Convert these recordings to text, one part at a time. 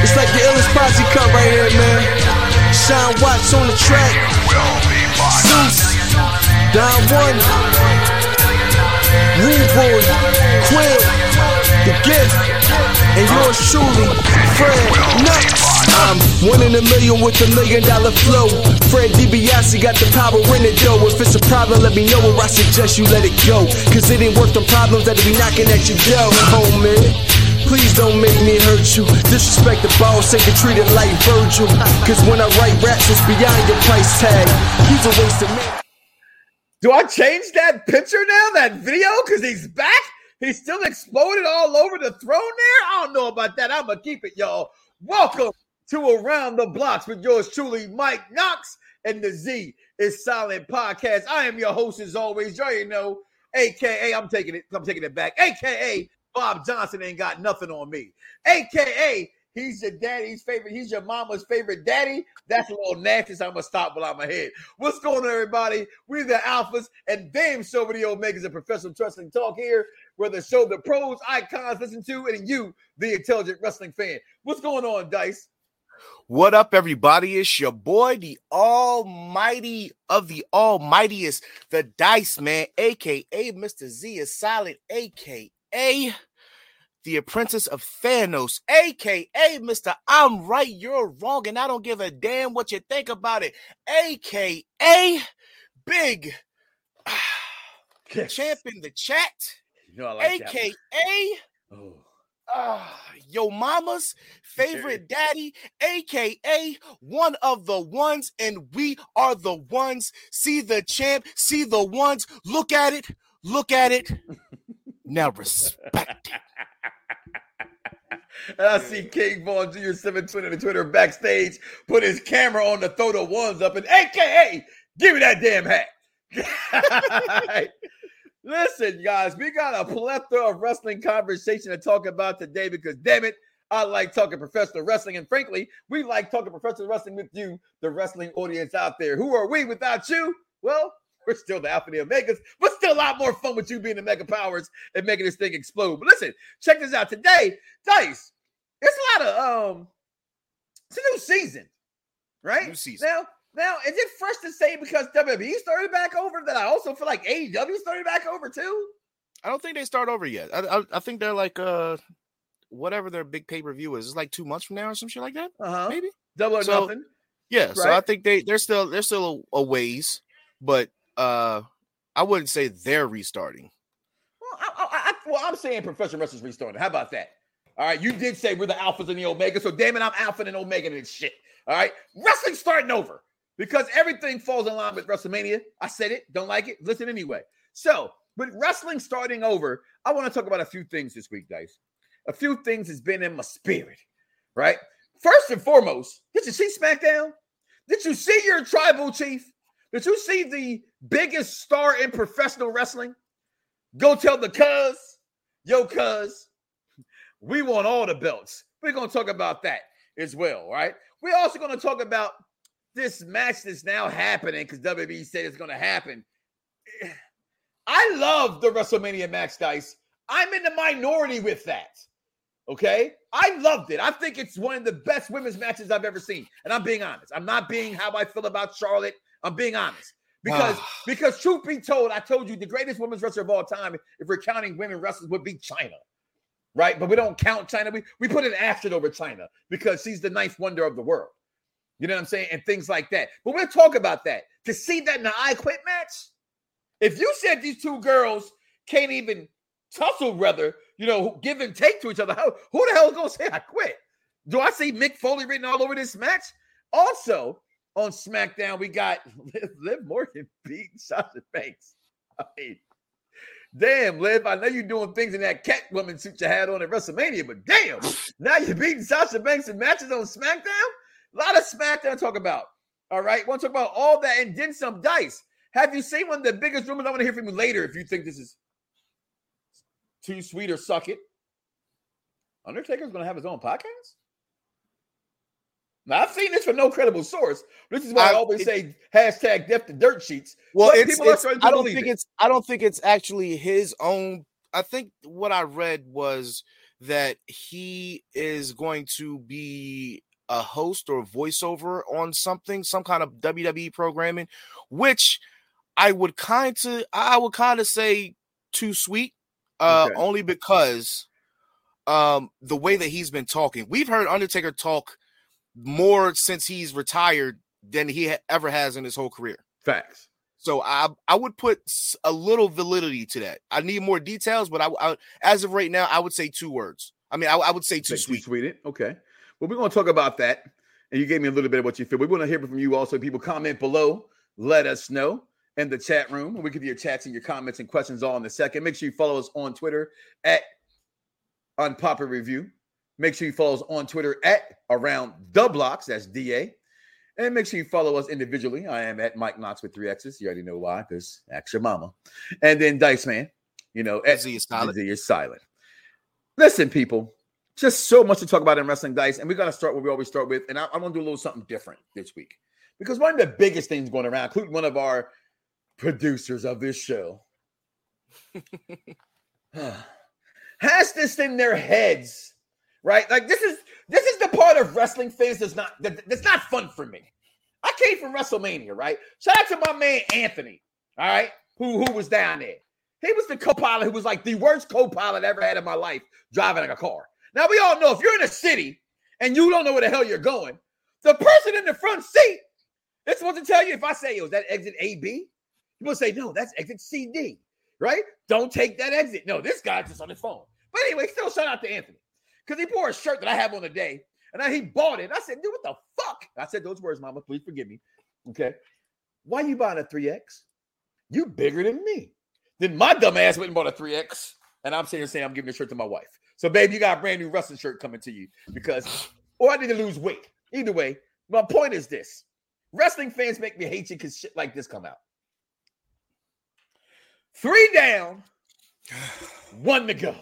It's like the illest posse cut right here, man. Sean Watts on the track. Zeus, Don One, Rude Boy, Quill, The Gift, and yours truly, Fred Knox. I'm one in a million with $1 million flow. Fred DiBiase got the power in it though. If it's a problem, let me know, or I suggest you let it go. Cause it ain't worth them problems that'll be knocking at your door, homie. Please don't make me hurt you. Disrespect the boss, they can treat it like Virgil. Cause when I write raps, it's beyond your price tag. He's a waste of man. Do I change that picture now, that video? Cause he's back? He's still exploded all over the throne there? I don't know about that. I'ma keep it, y'all. Welcome to Around the Blocks with yours truly, Mike Knox, and the Z is Silent Podcast. I am your host as always. You already know, a.k.a. I'm taking it back. A.k.a. Bob Johnson ain't got nothing on me. A.k.a. he's your daddy's favorite. He's your mama's favorite daddy. That's a little nasty, so I'm going to stop while I'm ahead. What's going on, everybody? We're the Alphas and Dame Show with the Omegas and Professional Wrestling Talk here, where the show the pros, icons listen to, and you, the intelligent wrestling fan. What's going on, Dice? What up, everybody? It's your boy, the almighty of the almightiest, the Dice Man, a.k.a. Mr. Z is Solid, a.k.a. the apprentice of Thanos, a.k.a. Mr. I'm right, you're wrong, and I don't give a damn what you think about it, a.k.a. Big yes. Champ in the chat, you know I like a.k.a. Yo mama's favorite daddy, a.k.a. one of the ones, and we are the ones. See the champ, see the ones, look at it, now respect it. And I see King Vaughn Jr. 720 on Twitter backstage put his camera on to throw the ones up, and a.k.a. give me that damn hat. Listen, guys, we got a plethora of wrestling conversation to talk about today because, damn it, I like talking professional wrestling. And frankly, we like talking professional wrestling with you, the wrestling audience out there. Who are we without you? Well, we're still the Alpha and Omegas, but still a lot more fun with you being the Mega Powers and making this thing explode. But listen, check this out. Today, Dice, there's a lot of, it's a new season, right? New season. Now, is it fresh to say because WWE started back over that I also feel like AEW started back over too? I don't think they start over yet. I think they're like whatever their big pay-per-view is. It's like 2 months from now or some shit like that. Maybe Double or Nothing. Yeah, right? So I think they're still a ways, but I wouldn't say they're restarting. Well, I'm saying professional wrestling's restarting. How about that? All right, you did say we're the Alphas and the Omega, so damn it, I'm Alpha and Omega and shit. All right, wrestling's starting over. Because everything falls in line with WrestleMania. I said it. Don't like it. Listen anyway. So, with wrestling starting over, I want to talk about a few things this week, Dice. A few things has been in my spirit, right? First and foremost, did you see SmackDown? Did you see your tribal chief? Did you see the biggest star in professional wrestling? Go tell the cuz. Yo, cuz. We want all the belts. We're going to talk about that as well, right? We're also going to talk about this match that's now happening because WWE said it's going to happen. I love the WrestleMania match, Dice. I'm in the minority with that, okay? I loved it. I think it's one of the best women's matches I've ever seen, and I'm being honest. I'm not being how I feel about Charlotte. I'm being honest because truth be told, I told you the greatest women's wrestler of all time, if we're counting women wrestlers, would be Chyna, right? But we don't count Chyna. We put an asterisk over Chyna because she's the ninth wonder of the world. You know what I'm saying? And things like that. But we'll talk about that. To see that in the I Quit match, if you said these two girls can't even tussle, rather, you know, give and take to each other, who the hell is going to say I quit? Do I see Mick Foley written all over this match? Also, on SmackDown, we got Liv Morgan beating Sasha Banks. I mean, damn, Liv, I know you're doing things in that Catwoman suit you had on at WrestleMania, but damn, now you're beating Sasha Banks in matches on SmackDown? A lot of SmackDown to talk about. All right. Want to talk about all that and then some, Dice. Have you seen one of the biggest rumors? I want to hear from you later if you think this is too sweet or suck it. Undertaker's going to have his own podcast? Now, I've seen this from no credible source. This is why I always say hashtag death to dirt sheets. Well, I don't think it's actually his own. I think what I read was that he is going to be a host or voiceover on something, some kind of WWE programming, which I would kind of say too sweet, okay. Only because the way that he's been talking. We've heard Undertaker talk more since he's retired than he ever has in his whole career. Facts. So I would put a little validity to that. I need more details, but I as of right now, I would say two words. I mean, I would say too sweet. Too sweet. Okay. Well, we're going to talk about that. And you gave me a little bit of what you feel. We want to hear from you also. People comment below. Let us know in the chat room. And we give you your chats and your comments and questions all in a second. Make sure you follow us on Twitter at Unpopular Review. Make sure you follow us on Twitter at Around the Blocks. That's DA. And make sure you follow us individually. I am at Mike Knox with 3 X's. You already know why, because ask your mama. And then Dice Man, you know, at Z is silent. Listen, people, just so much to talk about in wrestling, Dice. And we got to start where we always start with. And I'm going to do a little something different this week. Because one of the biggest things going around, including one of our producers of this show, has this in their heads. Right? Like this is the part of wrestling fans that's not fun for me. I came from WrestleMania, right? Shout out to my man Anthony, all right, who was down there. He was the co-pilot who was like the worst co-pilot I ever had in my life, driving like a car. Now we all know if you're in a city and you don't know where the hell you're going, the person in the front seat is supposed to tell you if I say, yo, is that exit AB? You must say, no, that's exit CD, right? Don't take that exit. No, this guy's just on his phone. But anyway, still shout out to Anthony. Because he wore a shirt that I have on today, and he bought it. And I said, dude, what the fuck? I said those words, mama, please forgive me. Okay. Why you buying a 3X? You bigger than me. Then my dumb ass went and bought a 3X, and I'm sitting here saying I'm giving a shirt to my wife. So, babe, you got a brand new wrestling shirt coming to you because, or I need to lose weight. Either way, my point is this. Wrestling fans make me hate you because shit like this come out. 3 down, 1 to go.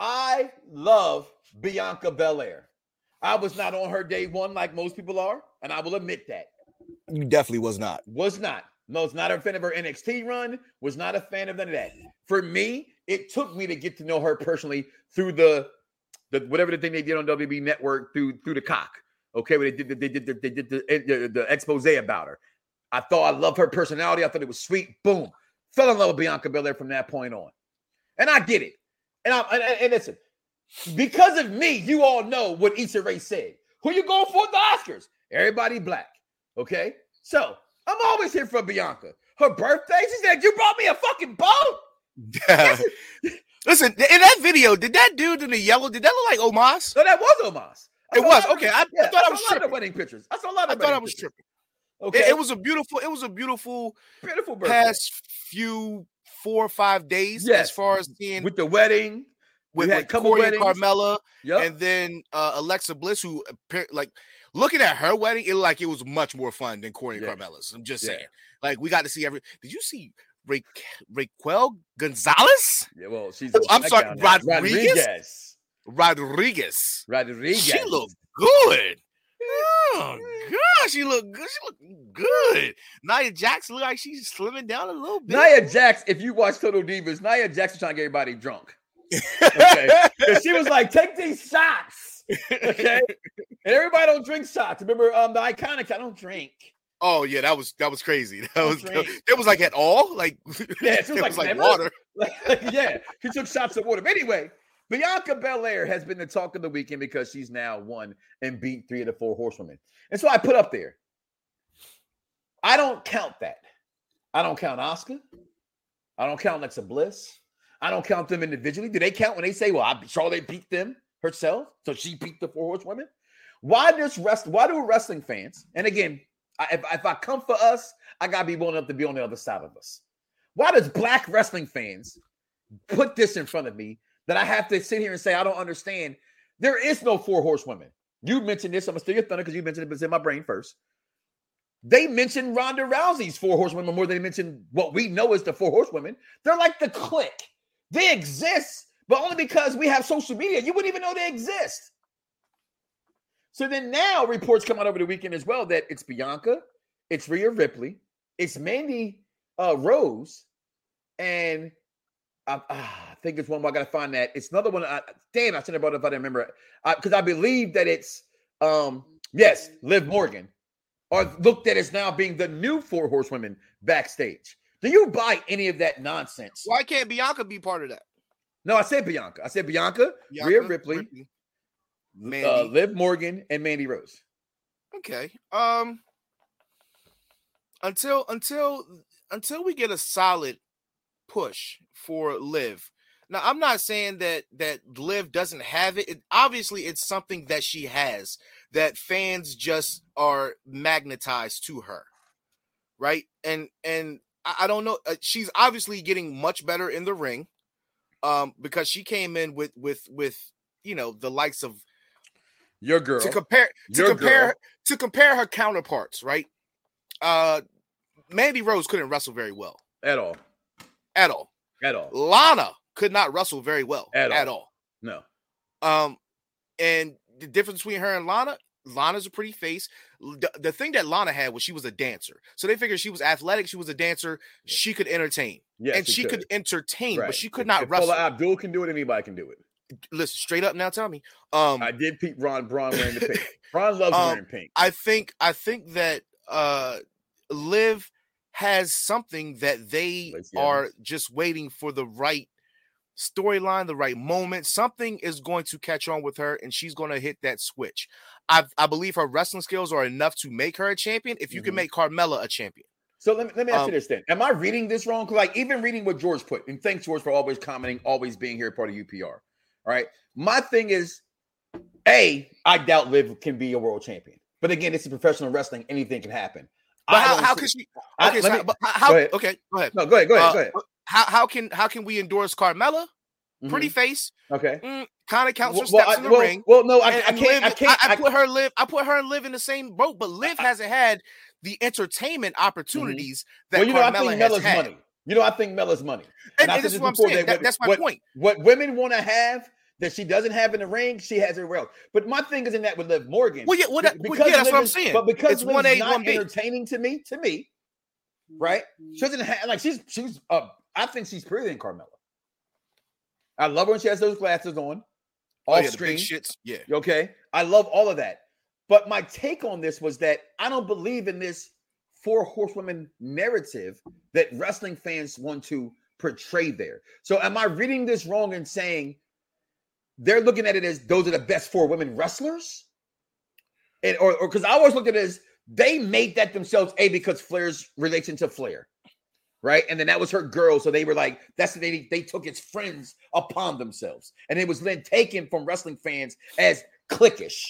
I love Bianca Belair. I was not on her day one like most people are, and I will admit that. You definitely was not. Was not. No, it's not a fan of her NXT run. Was not a fan of none of that. For me, it took me to get to know her personally through the whatever the thing they did on WWE Network through the cock. Okay, where they did the expose about her. I thought I loved her personality. I thought it was sweet. Boom, fell in love with Bianca Belair from that point on, and I get it. And listen, because of me, you all know what Issa Rae said. Who you going for at the Oscars? Everybody black, okay? So I'm always here for Bianca. Her birthday, she said, you brought me a fucking boat? Listen, in that video, did that dude in the yellow, did that look like Omos? No, that was Omos. It was, okay. I thought I was tripping. I saw a lot of wedding pictures. I thought I was tripping. Okay. It was a beautiful birthday. Past few 4 or 5 days, yes. As far as being with the wedding, with Corey and Carmella, yep. And then Alexa Bliss, who like looking at her wedding, it was much more fun than Corey and Carmella's. I'm just saying, like we got to see Did you see Raquel Gonzalez? Yeah, well, Rodriguez. She looked good. Oh gosh, she looked good. Nia Jax looked like she's slimming down a little bit. Nia Jax, if you watch Total Divas, Nia Jax was trying to get everybody drunk. Okay, she was like, "Take these shots," okay. And everybody don't drink shots. Remember, the Iconics. I don't drink. Oh yeah, that was crazy. That was like at all like yeah, she was like water. Yeah, she took shots of water. But anyway. Bianca Belair has been the talk of the weekend because she's now won and beat 3 of the 4 horsewomen. And so I put up there. I don't count that. I don't count Asuka. I don't count Alexa Bliss. I don't count them individually. Do they count when they say, well, Charlotte beat them herself, so she beat the 4 horsewomen? Why do wrestling fans, and again, if I come for us, I got to be willing enough to be on the other side of us. Why does black wrestling fans put this in front of me that I have to sit here and say, I don't understand. There is no 4 horsewomen. You mentioned this. I'm going to steal your thunder because you mentioned it, but it's in my brain first. They mentioned Ronda Rousey's 4 horsewomen more than they mentioned what we know is the 4 horsewomen. They're like the clique. They exist, but only because we have social media. You wouldn't even know they exist. So then now reports come out over the weekend as well that it's Bianca, it's Rhea Ripley, it's Mandy Rose, and think it's one where I got to find that. It's another one. I should have brought it up. I didn't remember it. Because I believe that it's, yes, Liv Morgan. Or looked at as now being the new Four Horsewomen backstage. Do you buy any of that nonsense? Why can't Bianca be part of that? No, I said Bianca. I said Bianca, Rhea Ripley, Liv Morgan, and Mandy Rose. Okay. Until we get a solid push for Liv. Now, I'm not saying that Liv doesn't have it. Obviously, it's something that she has that fans just are magnetized to her, right? And I don't know. She's obviously getting much better in the ring, because she came in with the likes of your girl to compare her counterparts, right? Mandy Rose couldn't wrestle very well at all. Lana could not wrestle very well at all. No. And the difference between her and Lana, Lana's a pretty face. The thing that Lana had was she was a dancer. So they figured she was athletic. She was a dancer. Yeah. She could entertain. Yes, and she could entertain, right. But she could not wrestle. Paula Abdul can do it. Anybody can do it. Listen, straight up now, tell me. I did peep Braun wearing the pink. Braun loves wearing pink. I think that Liv has something that they are just waiting for the right storyline, the right moment. Something is going to catch on with her, and she's going to hit that switch. I believe her wrestling skills are enough to make her a champion. If you can make Carmella a champion. So let me ask you this then. Am I reading this wrong? Like, even reading what George put, and thanks, George, for always commenting, always being here, part of UPR. All right. My thing is, I doubt Liv can be a world champion. But again, it's a professional wrestling. Anything can happen. But how could she? Okay, go ahead. No, go ahead. How can we endorse Carmella? Mm-hmm. Pretty face. Okay. Kind of counts her steps in the ring. Well, no, I put her and Liv in the same boat, but Liv hasn't had the entertainment opportunities that Carmella has had. I think Mella's money. And this is what I'm saying. That's my point. What women want to have that she doesn't have in the ring, she has everywhere else. But my thing is in that with Liv Morgan. That's what I'm saying. But because Liv's not entertaining to me, right? She doesn't have, like, she's I think she's prettier than Carmella. I love her when she has those glasses on. Screen. The big shits. Yeah. Okay. I love all of that. But my take on this was that I don't believe in this Four Horsewomen narrative that wrestling fans want to portray there. So am I reading this wrong in saying they're looking at it as those are the best four women wrestlers? And or because I always looked at it as they made that themselves, because Flair's relation to Flair. Right. And then that was her girl. So they were like, that's what they took its friends upon themselves. And it was then taken from wrestling fans as cliquish.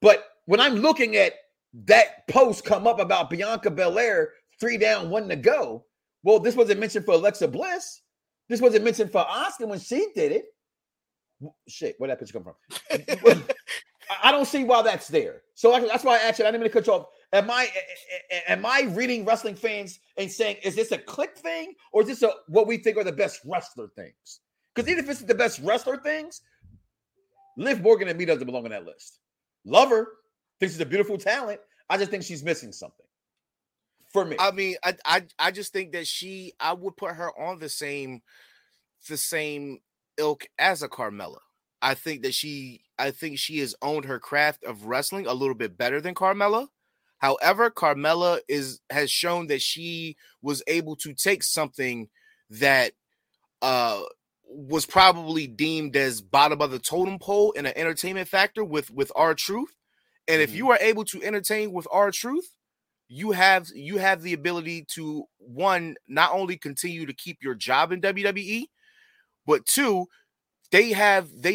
But when I'm looking at that post come up about Bianca Belair, 3 down, 1 to go. Well, this wasn't mentioned for Alexa Bliss. This wasn't mentioned for Asuka when she did it. Shit, where'd that picture come from? I don't see why that's there. So that's why I asked you. I didn't mean to cut you off. Am I reading wrestling fans and saying, is this a click thing or is this what we think are the best wrestler things? Because even if it's the best wrestler things, Liv Morgan and me doesn't belong on that list. Love her. Thinks she's a beautiful talent. I just think she's missing something for me. I mean, I just think that I would put her on the same ilk as a Carmella. I think she has owned her craft of wrestling a little bit better than Carmella. However, Carmella has shown that she was able to take something that was probably deemed as bottom of the totem pole in an entertainment factor with R-Truth. And if you are able to entertain with R-Truth, you have the ability to, one, not only continue to keep your job in WWE, but two, they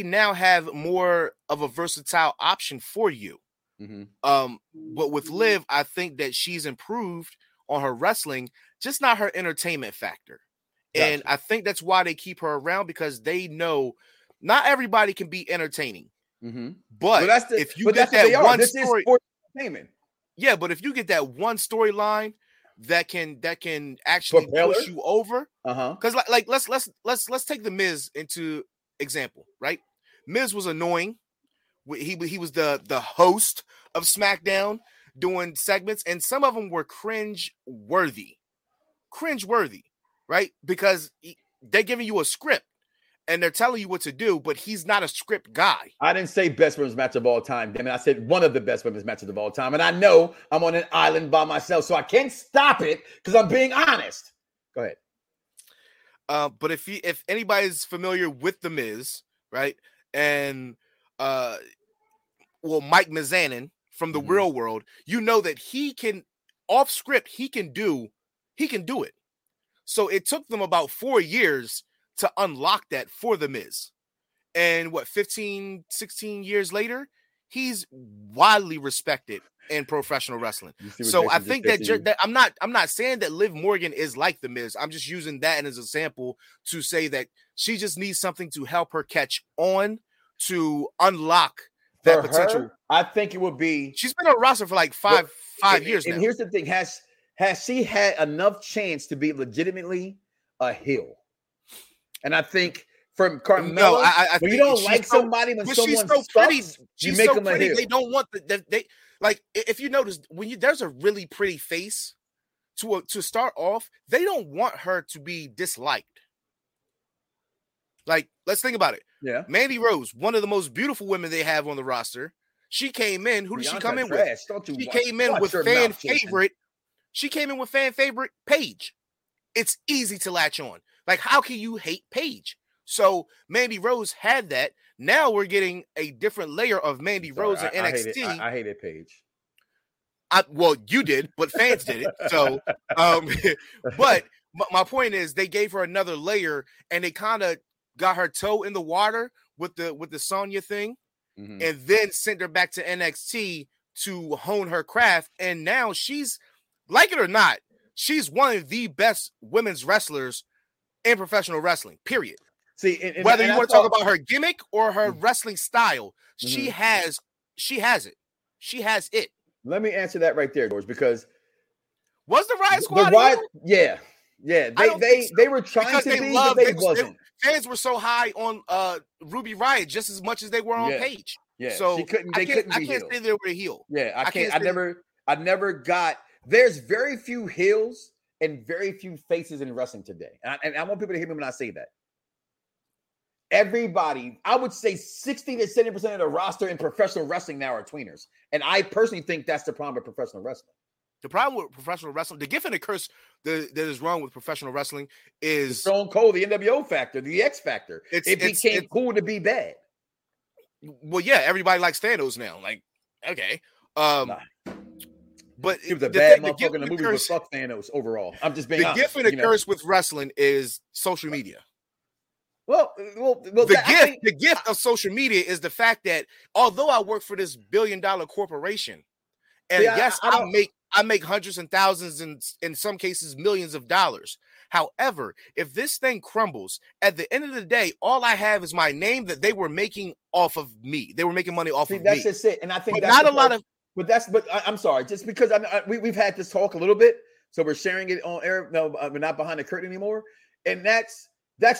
now have more of a versatile option for you. Mm-hmm. But with Liv, I think that she's improved on her wrestling, just not her entertainment factor. Gotcha. And I think that's why they keep her around, because they know not everybody can be entertaining. Mm-hmm. But if you get that one storyline that can actually push you over, because like let's take the Miz into example, right? Miz was annoying. He was the host of SmackDown doing segments, and some of them were cringe worthy, right? Because they're giving you a script, and they're telling you what to do, but he's not a script guy. I didn't say best women's match of all time, damn it. I said one of the best women's matches of all time. And I know I'm on an island by myself, so I can't stop it because I'm being honest. Go ahead. But if anybody's familiar with The Miz, right, and Mike Mizanin from the real world, you know that he can off script. He can do it. So it took them about 4 years to unlock that for The Miz. And 16 years later, he's widely respected in professional wrestling. So I think that I'm not saying that Liv Morgan is like The Miz. I'm just using that as an example to say that she just needs something to help her catch on to unlock that potential. Her, I think it would be... She's been on a roster for like five years now. And here's the thing. Has she had enough chance to be legitimately a heel? And I think from Carmella, when you don't like somebody when someone's so pretty, you make them a heel. They don't want they like if you notice when there's a really pretty face to start off, they don't want her to be disliked. Like, let's think about it. Yeah, Mandy Rose, one of the most beautiful women they have on the roster, she came in. Who did she come in with? She came in with fan favorite. She came in with fan favorite Paige. It's easy to latch on. Like, how can you hate Paige? So Mandy Rose had that. Now we're getting a different layer of Mandy Rose in NXT. I hated Paige. You did, but fans did it. So, but my point is, they gave her another layer, and they kind of got her toe in the water with the Sonya thing, and then sent her back to NXT to hone her craft. And now she's, like it or not, she's one of the best women's wrestlers in professional wrestling, period. See, whether you want to talk about her gimmick or her wrestling style, she has it. She has it. Let me answer that right there, George, because was the Riot Squad? Yeah. They were trying because to they be, loved, but they wasn't. Fans were so high on Ruby Riott just as much as they were on Paige. Yeah, so I can't say they were a heel. Yeah, I never got. There's very few heels and very few faces in wrestling today. And I want people to hear me when I say that. Everybody, I would say 60 to 70% of the roster in professional wrestling now are tweeners. And I personally think that's the problem with professional wrestling. The problem with professional wrestling, the gift and the curse that is wrong with professional wrestling is... The Stone Cold, the NWO factor, the X factor. It became cool to be bad. Well, yeah, everybody likes Thanos now. Like, okay. But he was a bad motherfucker in the movie, but fuck Thanos overall. I'm just being honest. The gift and the curse with wrestling is social media. Well, the gift of social media is the fact that although I work for this $1 billion corporation, and yes, I make hundreds and thousands and in some cases millions of dollars. However, if this thing crumbles, at the end of the day, all I have is my name that they were making off of me. They were making money off of me. That's just it, and I think not a lot of. I'm sorry, just because we've had this talk a little bit, so we're sharing it on air. No, we're not behind the curtain anymore, and that's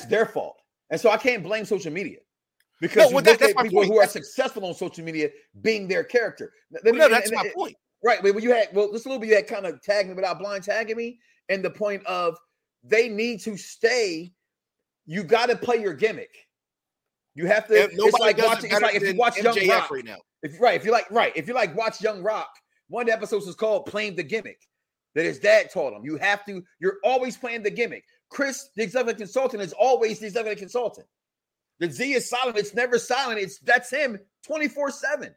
their fault. And so I can't blame social media because that's people who are successful on social media being their character. That's my point, right? But this little bit you had kind of tagged me without blind tagging me, and the point of they need to stay. You got to play your gimmick. You have to. If you watch MJF Young Rock right now. If you watch Young Rock, one of the episodes is called "Playing the Gimmick" that his dad taught him. You have to. You're always playing the gimmick. Chris, the executive consultant, is always the executive consultant. The Z is silent. It's never silent. That's him 24/7.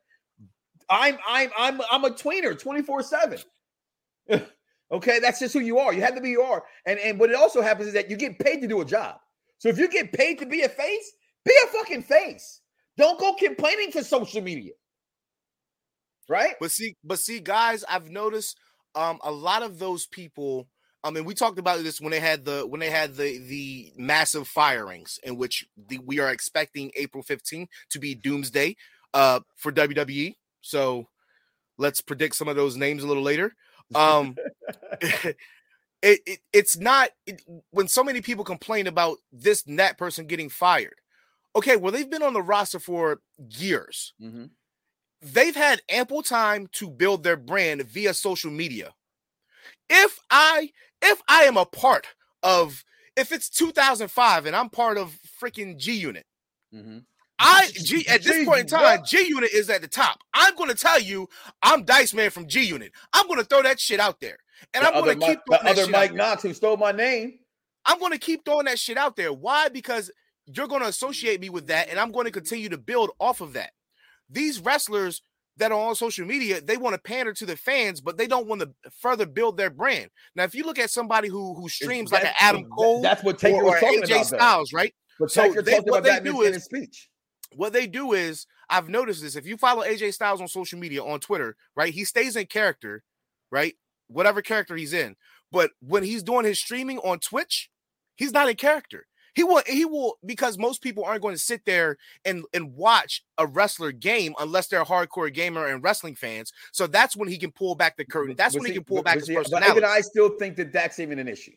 I'm a tweener 24/7. Okay, that's just who you are. You have to be who you are. And what it also happens is that you get paid to do a job. So if you get paid to be a face, be a fucking face. Don't go complaining to social media. Right? But see, guys, I've noticed a lot of those people. I mean, we talked about this when they had the massive firings in which we are expecting April 15th to be doomsday for WWE. So let's predict some of those names a little later. It's not when so many people complain about this and that person getting fired. Okay, well, they've been on the roster for years. Mm-hmm. They've had ample time to build their brand via social media. If I am a part of if it's 2005 and I'm part of freaking G Unit, at this point in time, G Unit is at the top. I'm going to tell you, I'm Dice Man from G Unit. I'm going to throw that shit out there, and I'm going to keep the other Mike Knox who stole my name. I'm going to keep throwing that shit out there. Why? Because you're going to associate me with that, and I'm going to continue to build off of that. These wrestlers that are on social media, they want to pander to the fans, but they don't want to further build their brand. Now, if you look at somebody who streams like an Adam Cole, that's what Taker was talking about, AJ Styles, right? But so what they do is, I've noticed this. If you follow AJ Styles on social media, on Twitter, right, he stays in character, right? Whatever character he's in. But when he's doing his streaming on Twitch, he's not in character. He will, because most people aren't going to sit there and watch a wrestler game unless they're a hardcore gamer and wrestling fans. So that's when he can pull back the curtain. That's when he can pull back his personality. But I still think that that's even an issue.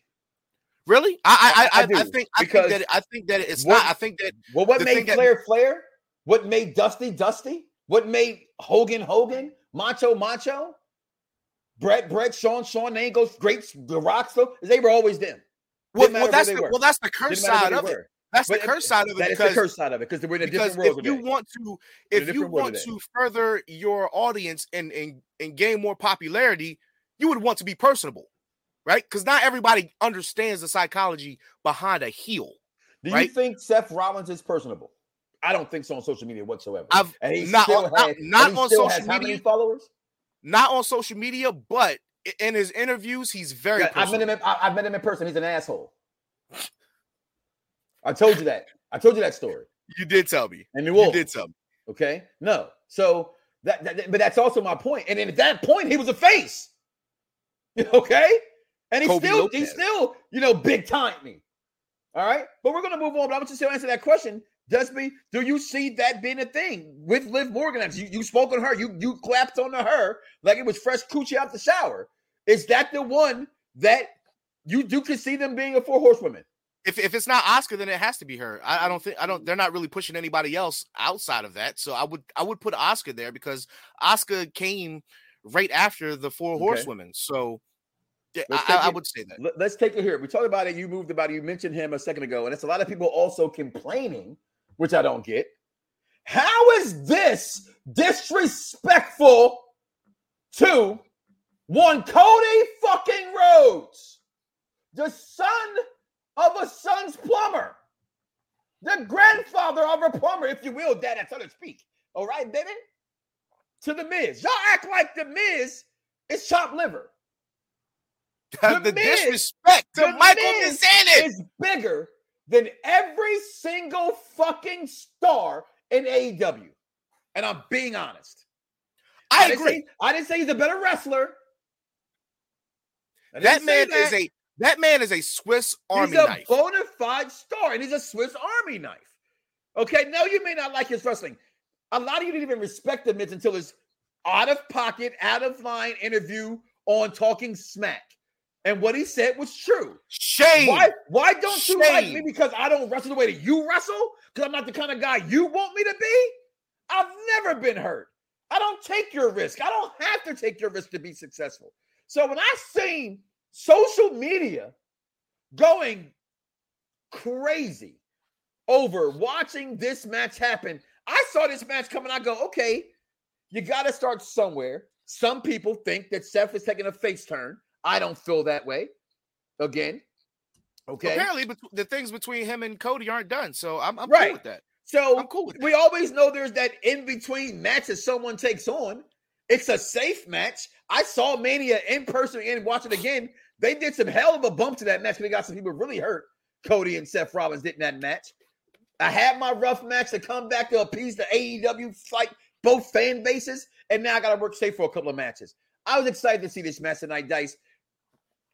Really? I think that what made Flair? What made Dusty? What made Hogan? Macho? Brett, Shawn, they ain't go great. The Rock, so they were always them. That's the curse side of it. That's the curse side of it because we're in a different world. If you want to further your audience and gain more popularity, you would want to be personable, right? Because not everybody understands the psychology behind a heel. Do you think Seth Rollins is personable? I don't think so on social media whatsoever. How many followers? Not on social media, but in his interviews, he's very personal. I've met him in person. He's an asshole. I told you that. I told you that story. You did tell me. And you did tell me. Okay? No. So, but that's also my point. And then at that point, he was a face. Okay? And he still big time me. All right? But we're going to move on. But I want you to still answer that question. Dusty, do you see that being a thing with Liv Morgan? You spoke on her. You clapped on her like it was fresh coochie out the shower. Is that the one that you could see them being a 4 horsewomen? If it's not Asuka, then it has to be her. I don't think they're not really pushing anybody else outside of that. So I would put Asuka there because Asuka came right after the 4 horsewomen. So I would say that. Let's take it here. We talked about it. You moved about it. You mentioned him a second ago, and it's a lot of people also complaining, which I don't get. How is this disrespectful to one Cody fucking Rhodes, the son of a son's plumber, the grandfather of a plumber, if you will, dad, that's how to speak. All right, baby? To The Miz. Y'all act like The Miz is chopped liver. The Miz, disrespect to Michael Mizanin is bigger than every single fucking star in AEW. And I'm being honest. I didn't say he's a better wrestler. That man is a Swiss Army knife. He's a bona fide star, and he's a Swiss Army knife. Okay, no, you may not like his wrestling. A lot of you didn't even respect the Miz until his out-of-pocket, out-of-line interview on Talking Smack. And what he said was true. Shame. Why don't you like me because I don't wrestle the way that you wrestle? Because I'm not the kind of guy you want me to be? I've never been hurt. I don't take your risk. I don't have to take your risk to be successful. So when I seen social media going crazy over watching this match happen, I saw this match coming. I go, okay, you got to start somewhere. Some people think that Seth is taking a face turn. I don't feel that way. Again, okay. Apparently, the things between him and Cody aren't done, so I'm right. Cool with that. So I'm cool with that. We always know there's that in between match that someone takes on. It's a safe match. I saw Mania in person and watch it again. They did some hell of a bump to that match. They got some people really hurt. Cody and Seth Rollins did in that match. I had my rough match to come back to appease the AEW fight, both fan bases, and now I got to work safe for a couple of matches. I was excited to see this match tonight, Dice.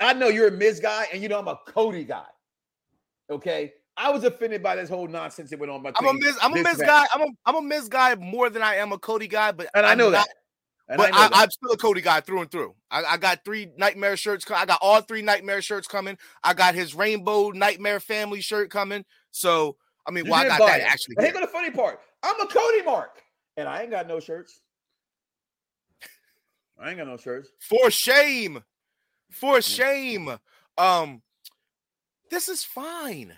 I know you're a Miz guy, and you know I'm a Cody guy. Okay, I was offended by this whole nonsense that went on. I'm a Miz guy. I'm a Miz guy more than I am a Cody guy. I'm still a Cody guy through and through. I got 3 Nightmare shirts. I got all 3 Nightmare shirts coming. I got his Rainbow Nightmare Family shirt coming. So I mean, I got that actually. Here's the funny part. I'm a Cody mark, and I ain't got no shirts. For shame. This is fine.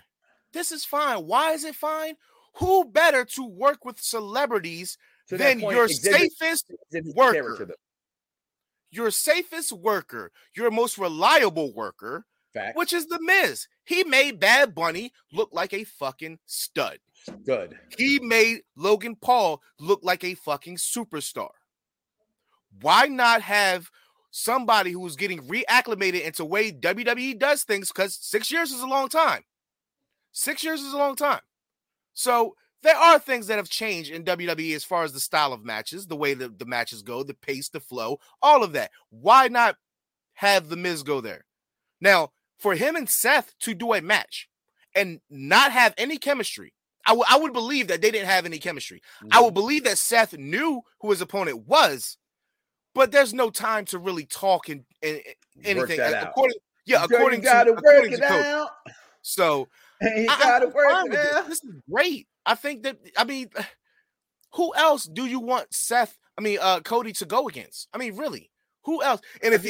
This is fine. Why is it fine? Who better to work with celebrities than your safest worker? Your safest worker, your most reliable worker, fact, which is The Miz. He made Bad Bunny look like a fucking stud. Good. He made Logan Paul look like a fucking superstar. Why not have somebody who's getting reacclimated into the way WWE does things? Because 6 years is a long time. 6 years is a long time. So there are things that have changed in WWE as far as the style of matches, the way the matches go, the pace, the flow, all of that. Why not have The Miz go there? Now, for him and Seth to do a match and not have any chemistry, I would believe that they didn't have any chemistry. Mm-hmm. I would believe that Seth knew who his opponent was, but there's no time to really talk and anything. According to Coach. So I'm fine with it. This is great. I think that, I mean, who else do you want Cody to go against? I mean, really, who else? And if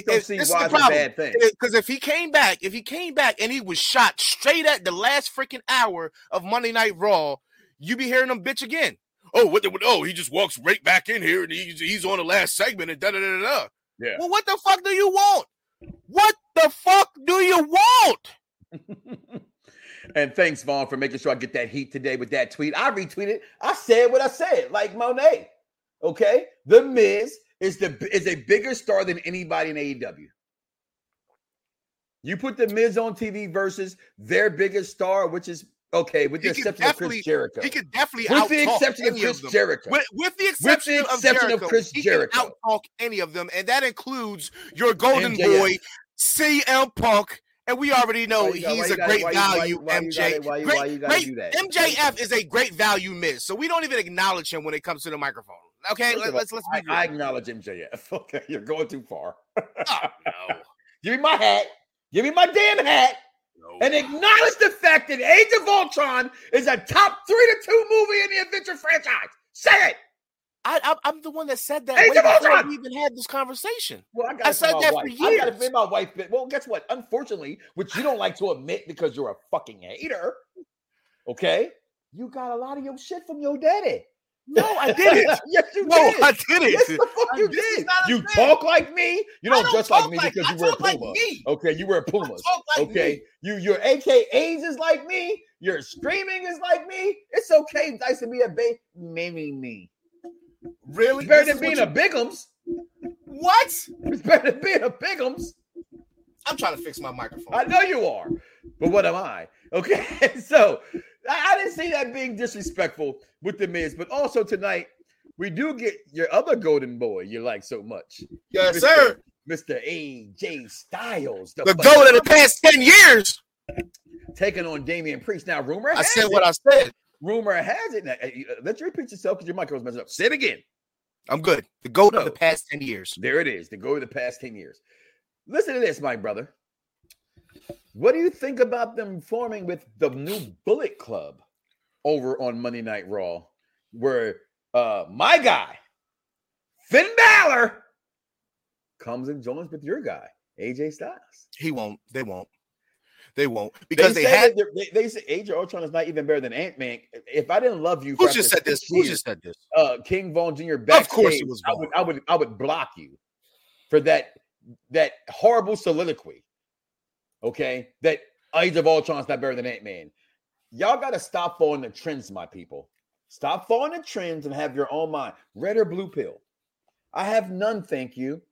he came back and he was shot straight at the last freaking hour of Monday Night Raw, you be hearing them bitch again. He just walks right back in here and he's on the last segment and da da da da. Yeah. Well, what the fuck do you want? What the fuck do you want? And thanks, Vaughn, for making sure I get that heat today with that tweet. I retweeted. I said what I said, like Monet. Okay? The Miz is a bigger star than anybody in AEW. You put The Miz on TV versus their biggest star, which is, okay, with the exception of Chris Jericho. He could definitely out-talk With the exception of Chris Jericho, he can out-talk any of them, and that includes your golden MJF. Boy, CM Punk. And we already know he's a great value, MJ. MJF is a great value Miz, so we don't even acknowledge him when it comes to the microphone. Okay, let's be real. I acknowledge MJF. Okay, you're going too far. Oh, no. Give me my hat. Give me my damn hat. No. And acknowledge the fact that Age of Ultron is a top 3-2 movie in the adventure franchise. Say it. I'm the one that said that. Age of Ultron. We even had this conversation. Well, I said that for years. I got to defend my wife. Well, guess what? Unfortunately, which you don't like to admit because you're a fucking hater. Okay, you got a lot of your shit from your daddy. No, I didn't. Yes, you did. No, I didn't. Yes, the fuck you did. You talk like me. You don't dress like me because you wear Puma. Okay, you wear Pumas. Okay, your AKAs is like me. Your screaming is like me. It's okay, Dice, to be a baby. Maybe me. Really? It's better than being a Bigums. What? It's better than being a Bigums. I'm trying to fix my microphone. I know you are, but what am I? Okay, so I didn't see that being disrespectful with The Miz, but also tonight we do get your other golden boy you like so much. Yes, sir. Mr. AJ Styles. The goat of the past 10 years. Taking on Damian Priest. Now, Rumor has it. Now, let you repeat yourself because your mic was messing up. Say it again. I'm good. The goat of the past 10 years. There it is. The goat of the past 10 years. Listen to this, my brother. What do you think about them forming with the new Bullet Club over on Monday Night Raw, where my guy, Finn Balor, comes and joins with your guy, AJ Styles? He won't. They won't. They won't, because they say Age of Ultron is not even better than Ant-Man. If I didn't love you, who just said this? King Vaughn Jr. Backstage, of course it was. I would block you for that horrible soliloquy. Okay, that Age of Ultron is not better than Ant-Man. Y'all got to stop following the trends, my people. Stop following the trends and have your own mind. Red or blue pill? I have none, thank you.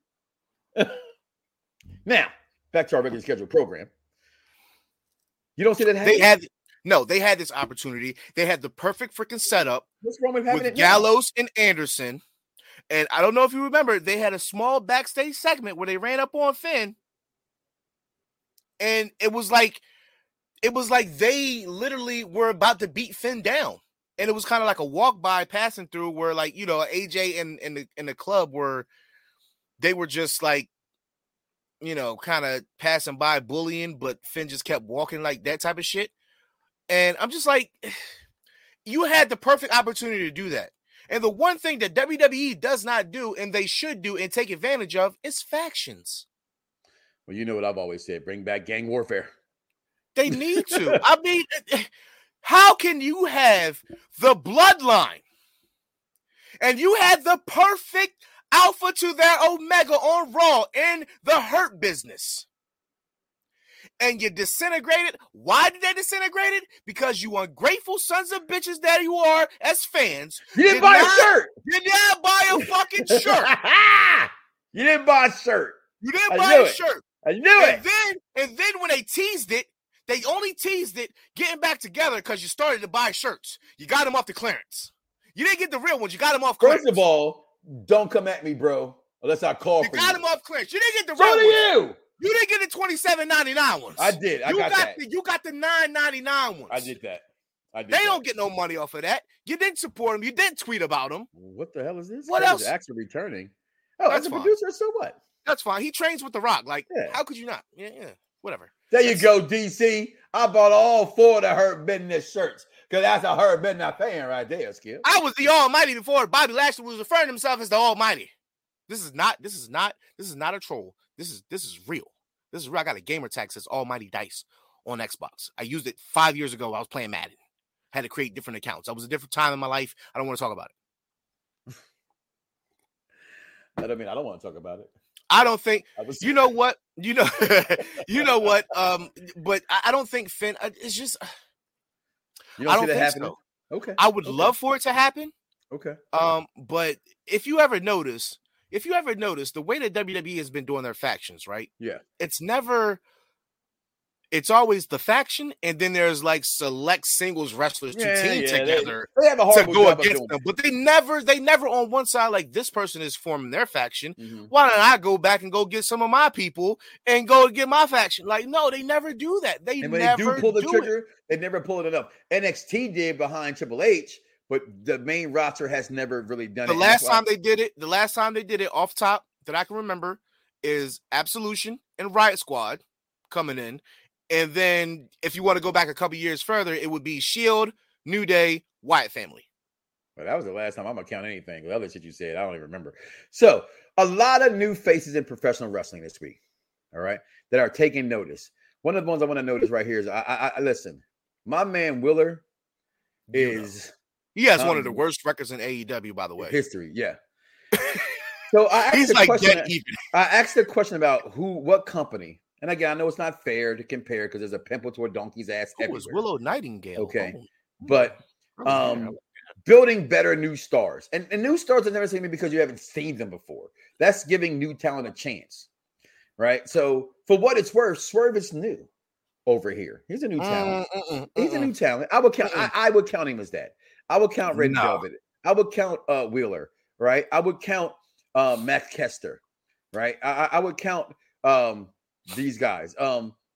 Now back to our regular scheduled program. You don't see that happening? They had this opportunity. They had the perfect freaking setup with Gallows and Anderson. And I don't know if you remember, they had a small backstage segment where they ran up on Finn. And it was like they literally were about to beat Finn down. And it was kind of like a walk by passing through where, like, you know, AJ and the club were just like, you know, kind of passing by, bullying, but Finn just kept walking, like that type of shit. And I'm just like, you had the perfect opportunity to do that. And the one thing that WWE does not do, and they should do and take advantage of, is factions. Well, you know what I've always said, bring back gang warfare. They need to. I mean, how can you have the bloodline and you had the perfect alpha to their omega on Raw in the Hurt Business, and you disintegrated? Why did they disintegrate it? Because you ungrateful sons of bitches that you are as fans. You didn't buy a shirt. You didn't buy a fucking shirt. You didn't buy a shirt. You didn't buy a shirt. I knew it. And then when they teased it, they only teased it getting back together because you started to buy shirts. You got them off the clearance. You didn't get the real ones. You got them off clearance. First of all, don't come at me, bro, unless I call for you. You got them off clearance. You didn't get the real ones. So do you. You didn't get the $27.99 ones. I did. I got that. You got the $9.99 ones. I did that. They don't get no money off of that. You didn't support them. You didn't tweet about them. What the hell is this? What else? Actually returning. Oh, that's as a producer, so what? That's fine. He trains with The Rock. Like, how could you not? Yeah. Whatever. There you go, DC. I bought all four of the Hurt Business shirts because that's a Hurt Business fan right there, Skip. I was the Almighty before Bobby Lashley was referring to himself as the Almighty. This is not a troll. This is real. This is real. I got a gamer tag says Almighty Dice on Xbox. I used it 5 years ago. I was playing Madden. Had to create different accounts. I was a different time in my life. I don't want to talk about it. I mean, I don't want to talk about it. I don't think you know what you know. You know what? But I don't think Finn. It's just you don't I don't see that think happening. So. Okay, I would love for it to happen. Okay. But if you ever notice the way that WWE has been doing their factions, right? Yeah. It's always the faction, and then there's like select singles wrestlers to team together they have a to go against them. But they never on one side like this person is forming their faction. Mm-hmm. Why don't I go back and go get some of my people and go get my faction? Like, no, they never do that. When they do pull the trigger. They never pull it up. NXT did behind Triple H, but the main roster has never really done it. The last time they did it off top that I can remember is Absolution and Riot Squad coming in. And then if you want to go back a couple years further, it would be Shield, New Day, Wyatt family. Well, that was the last time I'm going to count anything. The other shit you said, I don't even remember. So a lot of new faces in professional wrestling this week, all right, that are taking notice. One of the ones I want to notice right here is, I listen, my man Willer is. He has one of the worst records in AEW, by the way. History, yeah. So I asked a question about what company. And again, I know it's not fair to compare because there's a pimple to a donkey's ass. It was Willow Nightingale. Okay. Oh. But building better new stars. And new stars are never seen because you haven't seen them before. That's giving new talent a chance. Right. So for what it's worth, Swerve is new over here. He's a new talent. He's a new talent. I would count him as that. I would count Red Velvet. I would count Wheeler. Right. I would count Matt Kester. Right. I would count these guys.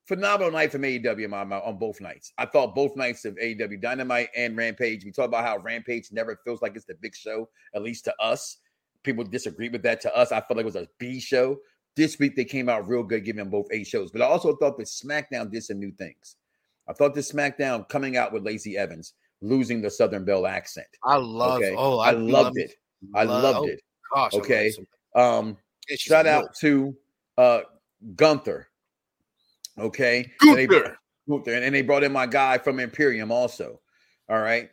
Phenomenal night from AEW on both nights. I thought both nights of AEW Dynamite and Rampage. We talk about how Rampage never feels like it's the big show, at least to us. People disagree with that. To us, I felt like it was a B show. This week they came out real good, giving them both A shows. But I also thought that SmackDown did some new things. I thought that SmackDown coming out with Lacey Evans losing the Southern Belle accent. I loved it. Gosh, okay. Shout out to Gunther. Okay. And they brought in my guy from Imperium also. All right.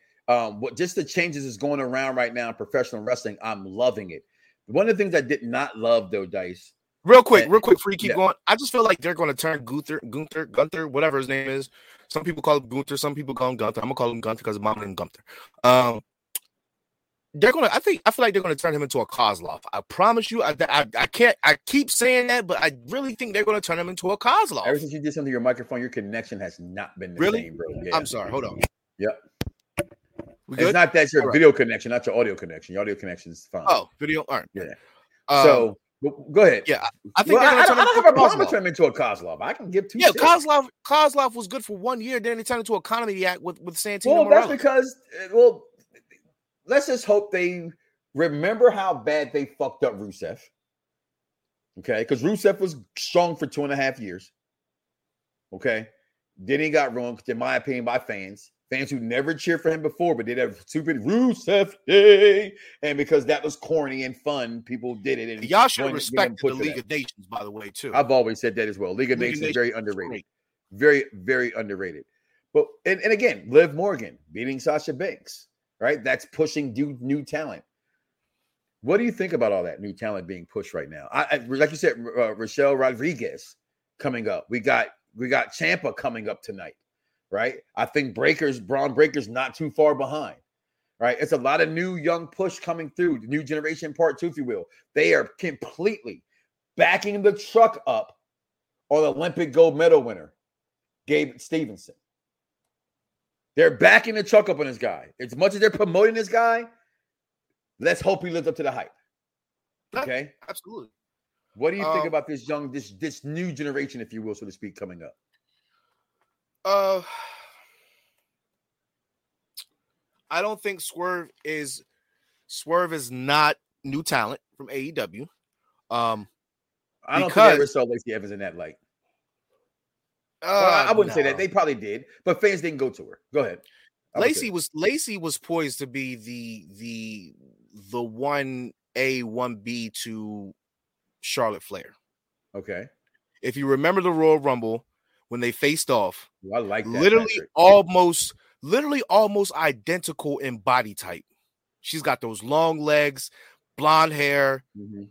Just the changes is going around right now in professional wrestling. I'm loving it. One of the things I did not love though, Dice. Real quick before you keep going. I just feel like they're going to turn Gunther, whatever his name is. Some people call him Gunther, some people call him Gunther. I'm gonna call him Gunther because mom named Gunther. I feel like they're gonna turn him into a Kozlov. I promise you. I keep saying that, but I really think they're gonna turn him into a Kozlov. Ever since you did something to your microphone, your connection has not been the same, bro. Yeah. I'm sorry. Hold on. Yep. It's not that your video connection, not your audio connection. Your audio connection is fine. Oh, video. All right. Yeah. So go ahead. Yeah, I don't have a problem turning into a Kozlov. I can give two. Yeah, Kozlov was good for 1 year. Then he turned into a comedy act with Santino. Well, Morales. That's because let's just hope they remember how bad they fucked up Rusev. Okay, because Rusev was strong for 2.5 years. Okay, then he got wronged, in my opinion, by fans who never cheered for him before, but did have stupid Rusev Day, and because that was corny and fun, people did it. And y'all should respect the League of Nations, by the way, too. I've always said that as well. League of Nations is very underrated. Very, very underrated. But and again, Liv Morgan beating Sasha Banks, right? That's pushing new talent. What do you think about all that new talent being pushed right now? I like you said, Rochelle Rodriguez coming up. We got Ciampa coming up tonight, right? I think Braun Breaker's not too far behind, right? It's a lot of new young push coming through, the new generation part two, if you will. They are completely backing the truck up on Olympic gold medal winner Gabe Stevenson. They're backing the truck up on this guy. As much as they're promoting this guy, let's hope he lives up to the hype. Okay, absolutely. What do you think about this young, this new generation, if you will, so to speak, coming up? I don't think Swerve is not new talent from AEW. I don't think I ever saw Lacey Evans in that light. Well, I wouldn't say that. They probably did, but fans didn't go to her. Go ahead. Lacey was poised to be the 1A, 1B to Charlotte Flair. Okay. If you remember the Royal Rumble when they faced off, I like that. Literally almost identical in body type. She's got those long legs, blonde hair. Mm-hmm.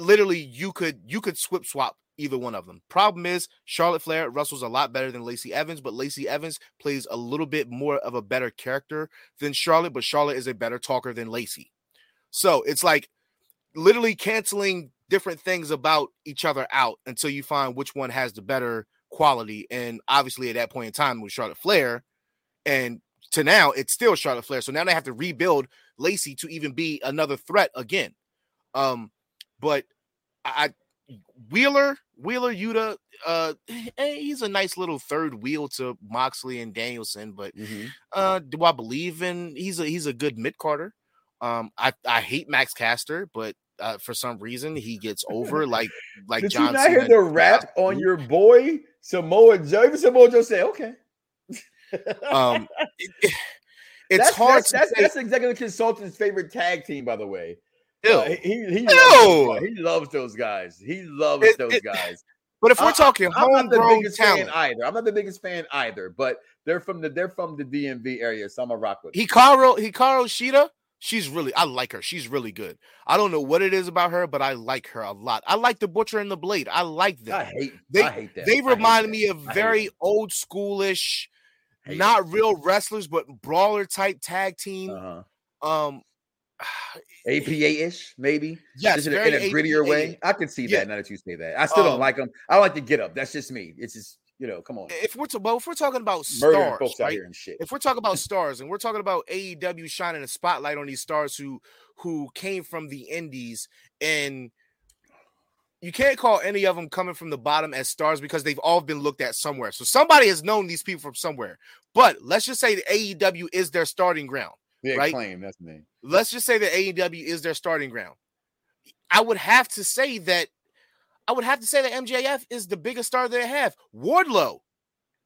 Literally, you could swip swap either one of them. Problem is, Charlotte Flair wrestles a lot better than Lacey Evans, but Lacey Evans plays a little bit more of a better character than Charlotte, but Charlotte is a better talker than Lacey. So it's like literally canceling different things about each other out until you find which one has the better quality. And obviously at that point in time with Charlotte Flair, and to now it's still Charlotte Flair. So now they have to rebuild Lacey to even be another threat again. But Wheeler Yuta, he's a nice little third wheel to Moxley and Danielson, but do I believe in? He's a good mid-carder. I hate Max Caster, but for some reason he gets over like John. Did you not hear the rap on your boy Samoa Joe? Even Samoa Joe said, "Okay." That's executive consultant's favorite tag team, by the way. He loves those guys. He loves those guys. But if we're talking homegrown talent, I'm not the biggest fan either. But they're from the DMV area, so I'm a rock with. Hikaru Shida. I like her. She's really good. I don't know what it is about her, but I like her a lot. I like the Butcher and the Blade. I like them. I hate that. They remind me of very old schoolish, not real wrestlers, but brawler type tag team. APA-ish, maybe. Yes, in a grittier way. I can see that now that you say that. I still don't like them. I don't like the get up. That's just me. It's just, come on. If we're talking about stars, folks out here and shit. If we're talking about stars and we're talking about AEW shining a spotlight on these stars who came from the indies, and you can't call any of them coming from the bottom as stars because they've all been looked at somewhere. So somebody has known these people from somewhere. But let's just say that AEW is their starting ground. Yeah, right? Claim that's the name. Let's just say that AEW is their starting ground. I would have to say that MJF is the biggest star they have. Wardlow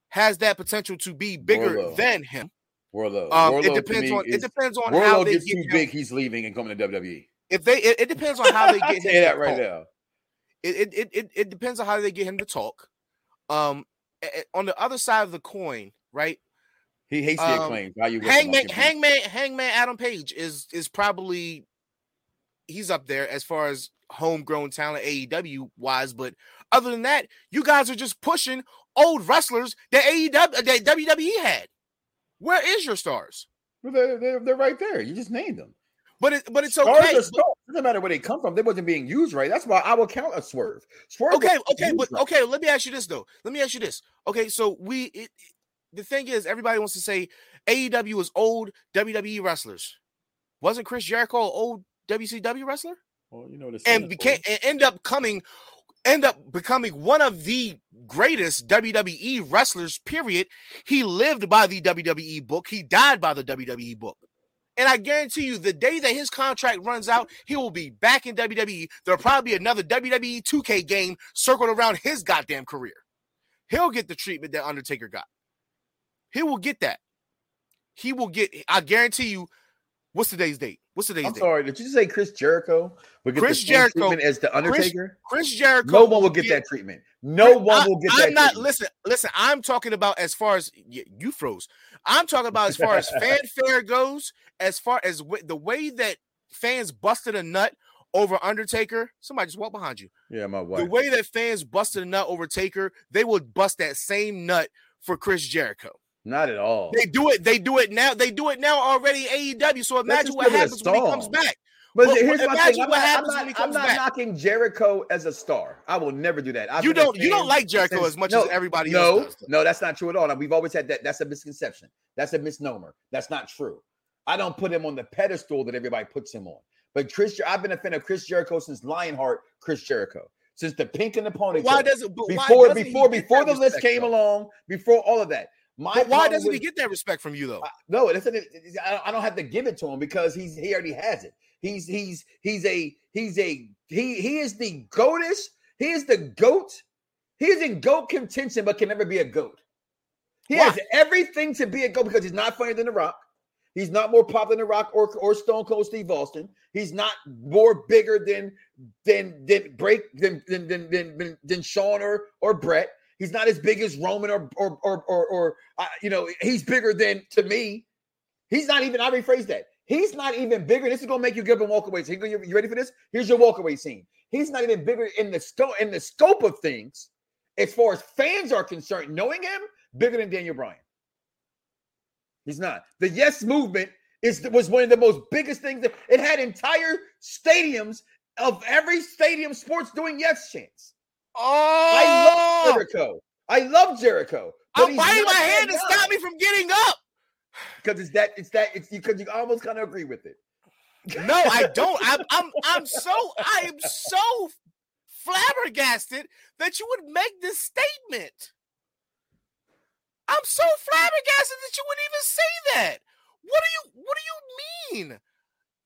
has that potential to be bigger than him. Wardlow it depends on how they get too big. He's leaving and coming to WWE. It depends on how they get him say that right now. It depends on how they get him to talk. On the other side of the coin, right? He hates the acclaim. Hangman Adam Page is probably, he's up there as far as homegrown talent AEW wise. But other than that, you guys are just pushing old wrestlers that WWE had. Where is your stars? Well, they're right there. You just named them. But it's okay. Stars are stars. It doesn't matter where they come from. They wasn't being used right. That's why I will count a Swerve. Okay. Let me ask you this. Okay, so the thing is, everybody wants to say AEW is old WWE wrestlers. Wasn't Chris Jericho an old WCW wrestler? Well, and ended up becoming one of the greatest WWE wrestlers, period. He lived by the WWE book. He died by the WWE book. And I guarantee you, the day that his contract runs out, he will be back in WWE. There'll probably be another WWE 2K game circled around his goddamn career. He'll get the treatment that Undertaker got. He will get that. I guarantee you, what's today's date? What's today's date? I'm sorry. Did you say Chris Jericho? Chris Jericho as the Undertaker. Chris Jericho. No one will get that treatment. Listen. I'm talking about as far as you froze. I'm talking about as far as fanfare goes. As far as the way that fans busted a nut over Undertaker. Somebody just walked behind you. Yeah, my wife. The way that fans busted a nut over Taker, they will bust that same nut for Chris Jericho. Not at all. They do it now. They do it now already. AEW. So imagine what happens when he comes back. But here's my thing. I'm not knocking Jericho as a star. I will never do that. You don't like Jericho as much as everybody else. No, that's not true at all. Now, we've always had that. That's a misconception. That's a misnomer. That's not true. I don't put him on the pedestal that everybody puts him on. But I've been a fan of Chris Jericho since Lionheart. Chris Jericho. Since the pink and the ponytail. Before the list came along, before all of that. But why doesn't he get that respect from you, though? No, I don't have to give it to him because he already has it. He is the goatish. He is the goat. He is in goat contention, but can never be a goat. He has everything to be a goat because he's not funnier than The Rock. He's not more popular than The Rock or Stone Cold Steve Austin. He's not more bigger than Shawn or Brett. He's not as big as Roman or he's bigger than, to me, I rephrase that. He's not even bigger. This is going to make you give him walkaways. You ready for this? Here's your walkaway scene. He's not even bigger in the scope of things, as far as fans are concerned, knowing him, bigger than Daniel Bryan. He's not. The Yes Movement was one of the most biggest things. It had entire stadiums of every stadium sports doing yes chants. Oh, I love Jericho. I'm biting my hand to stop me from getting up. Because because you almost kind of agree with it. No, I don't. I am so flabbergasted that you would make this statement. I'm so flabbergasted that you wouldn't even say that. What do you mean?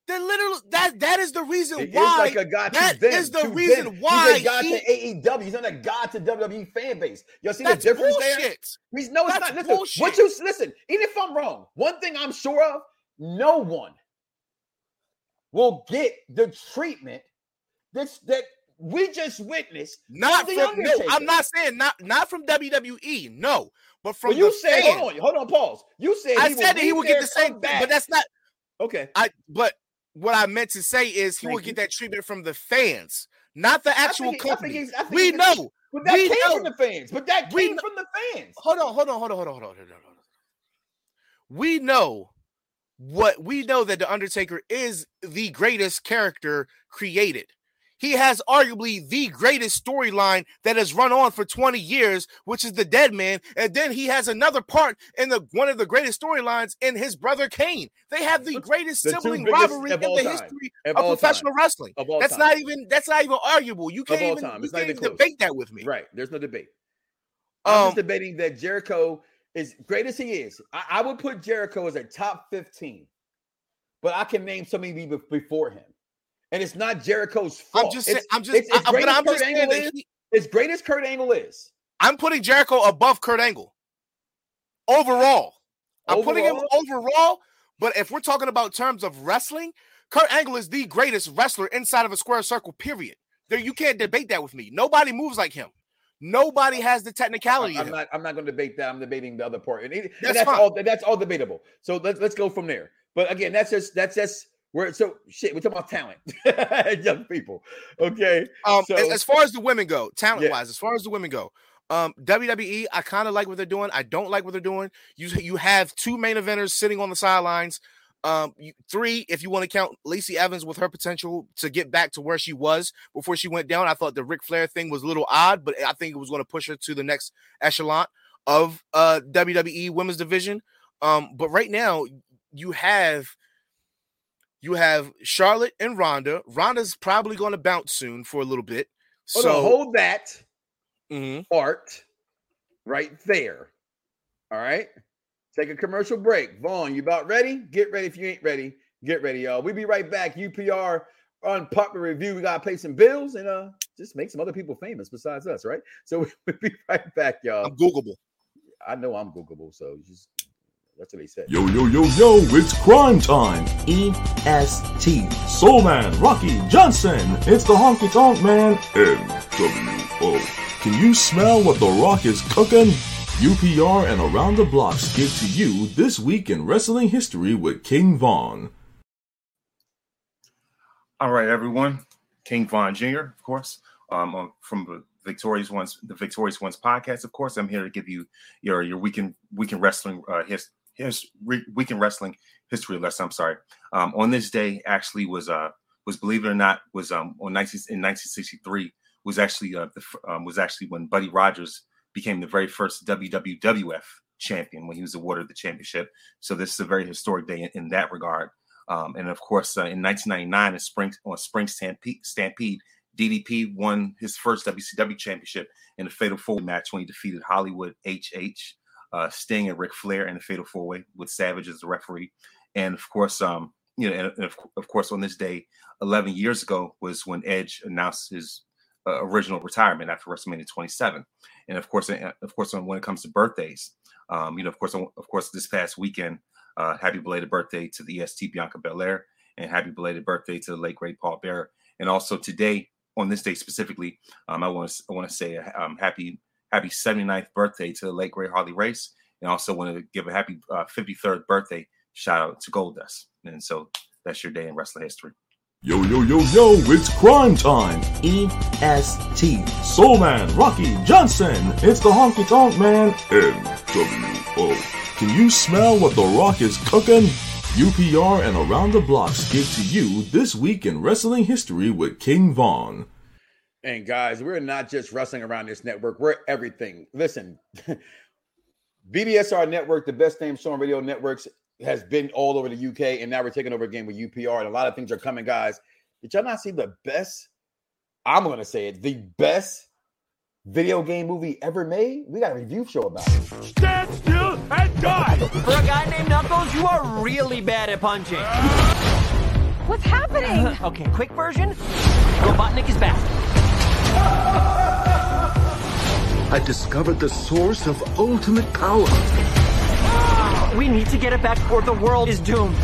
That literally, that is the reason why. He's like a god to them. That is the reason why. He's a god to AEW. He's not a god to WWE fan base. Y'all see the difference there? He's, no, it's not. Listen, even if I'm wrong, one thing I'm sure of, no one will get the treatment that we just witnessed. I'm not saying not from WWE, no. But from you said, hold on, pause. You said he would get the same thing, but that's not. Okay. What I meant to say is he will get that treatment from the fans, not the actual company. We know. But that came from the fans. Hold on. We know that The Undertaker is the greatest character created. He has arguably the greatest storyline that has run on for 20 years, which is the Dead Man. And then he has another part in one of the greatest storylines in his brother Kane. They have the greatest sibling rivalry in the history of professional wrestling. That's not even arguable. You can't debate that with me. Right. There's no debate. I'm just debating that Jericho is great as he is. I would put Jericho as a top 15, but I can name somebody before him. And it's not Jericho's fault. As great as Kurt Angle is, I'm putting Jericho above Kurt Angle. I'm putting him overall. But if we're talking about terms of wrestling, Kurt Angle is the greatest wrestler inside of a square circle. Period. There, you can't debate that with me. Nobody moves like him. Nobody has the technicality. I'm not going to debate that. I'm debating the other part, and that's all. That's all debatable. So let's go from there. But again, that's just. We're talking about talent, young people. Okay. As far as the women go, talent-wise, WWE, I kind of like what they're doing. I don't like what they're doing. You have two main eventers sitting on the sidelines. Three, if you want to count Lacey Evans with her potential to get back to where she was before she went down. I thought the Ric Flair thing was a little odd, but I think it was going to push her to the next echelon of WWE women's division. But right now, you have Charlotte and Ronda. Ronda's probably going to bounce soon for a little bit. Hold that part right there. All right. Take a commercial break. Vaughn, you about ready? Get ready. If you ain't ready, get ready, y'all. We'll be right back. UPR Unpopular Review. We got to pay some bills and just make some other people famous besides us, right? So we'll be right back, y'all. I'm Googleable. I know I'm Googleable, so just That's what they said. Yo, yo, yo, yo, it's crime time. EST. Soul Man, Rocky Johnson. It's the Honky Tonk Man. NWO. Can you smell what The Rock is cooking? UPR and Around the Blocks give to you This Week in Wrestling History with King Vaughn. All right, everyone. King Vaughn Jr., of course, from the Victorious Ones podcast. Of course, I'm here to give you your weekend wrestling weekend wrestling history lesson. I'm sorry. On this day, actually was believe it or not, was in 1963 was actually when Buddy Rogers became the very first WWF champion when he was awarded the championship. So this is a very historic day in that regard. And of course, in 1999, Spring Stampede, DDP won his first WCW championship in a Fatal 4-Way match when he defeated Hollywood H.H., Sting, and Ric Flair in a Fatal 4-Way with Savage as the referee. And of course, and of course, on this day, 11 years ago was when Edge announced his original retirement after WrestleMania 27. And of course, when it comes to birthdays, of course, this past weekend, happy belated birthday to the EST Bianca Belair, and happy belated birthday to the late great Paul Bearer. And also today, on this day specifically, I want to say a happy 79th birthday to the late great Harley Race, and also want to give a happy 53rd birthday shout out to Goldust. And so that's your day in wrestling history. Yo, yo, yo, yo, it's crime time. EST. Soul Man, Rocky Johnson. It's the Honky Tonk Man. NWO. Can you smell what The Rock is cooking? UPR and Around the Blocks give to you This Week in Wrestling History with King Vaughn. And guys, we're not just wrestling around this network. We're everything. Listen, BBSR Network, the best name show on radio networks, has been all over the UK, and now we're taking over again with UPR, and a lot of things are coming, guys. Did y'all not see the best, I'm going to say it, the best video game movie ever made? We got a review show about it. Stand still and die! For a guy named Knuckles, you are really bad at punching. What's happening? Okay, quick version. Robotnik is back. I discovered the source of ultimate power. We need to get it back or the world is doomed.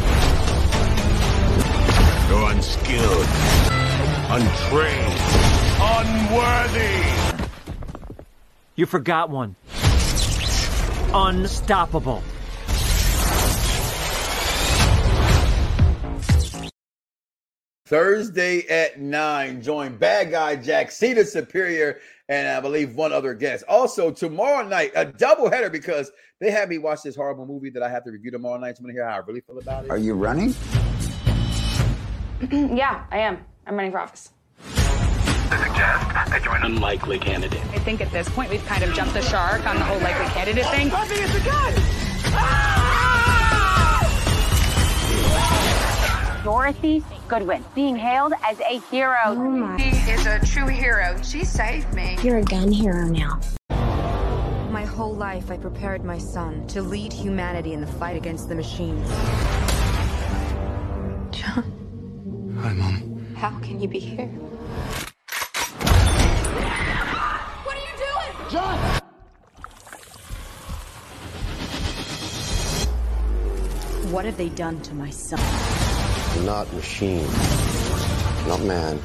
You're unskilled, untrained, unworthy. You forgot one. Unstoppable. Thursday at 9, join Bad Guy Jack, Cedar Superior, and I believe one other guest. Also, tomorrow night, a doubleheader because they had me watch this horrible movie that I have to review tomorrow night. So I'm going to hear how I really feel about it. Are you running? Yeah, I am. I'm running for office. To suggest that you're an unlikely candidate. I think at this point, we've kind of jumped the shark on the whole likely candidate thing. I think it's a gun! Ah! Dorothy Goodwin, being hailed as a hero. Oh my. She is a true hero. She saved me. You're a gun hero now. My whole life, I prepared my son to lead humanity in the fight against the machines. John. Hi, Mom. How can you be here? What are you doing? John! What have they done to my son? Not machine. Not man.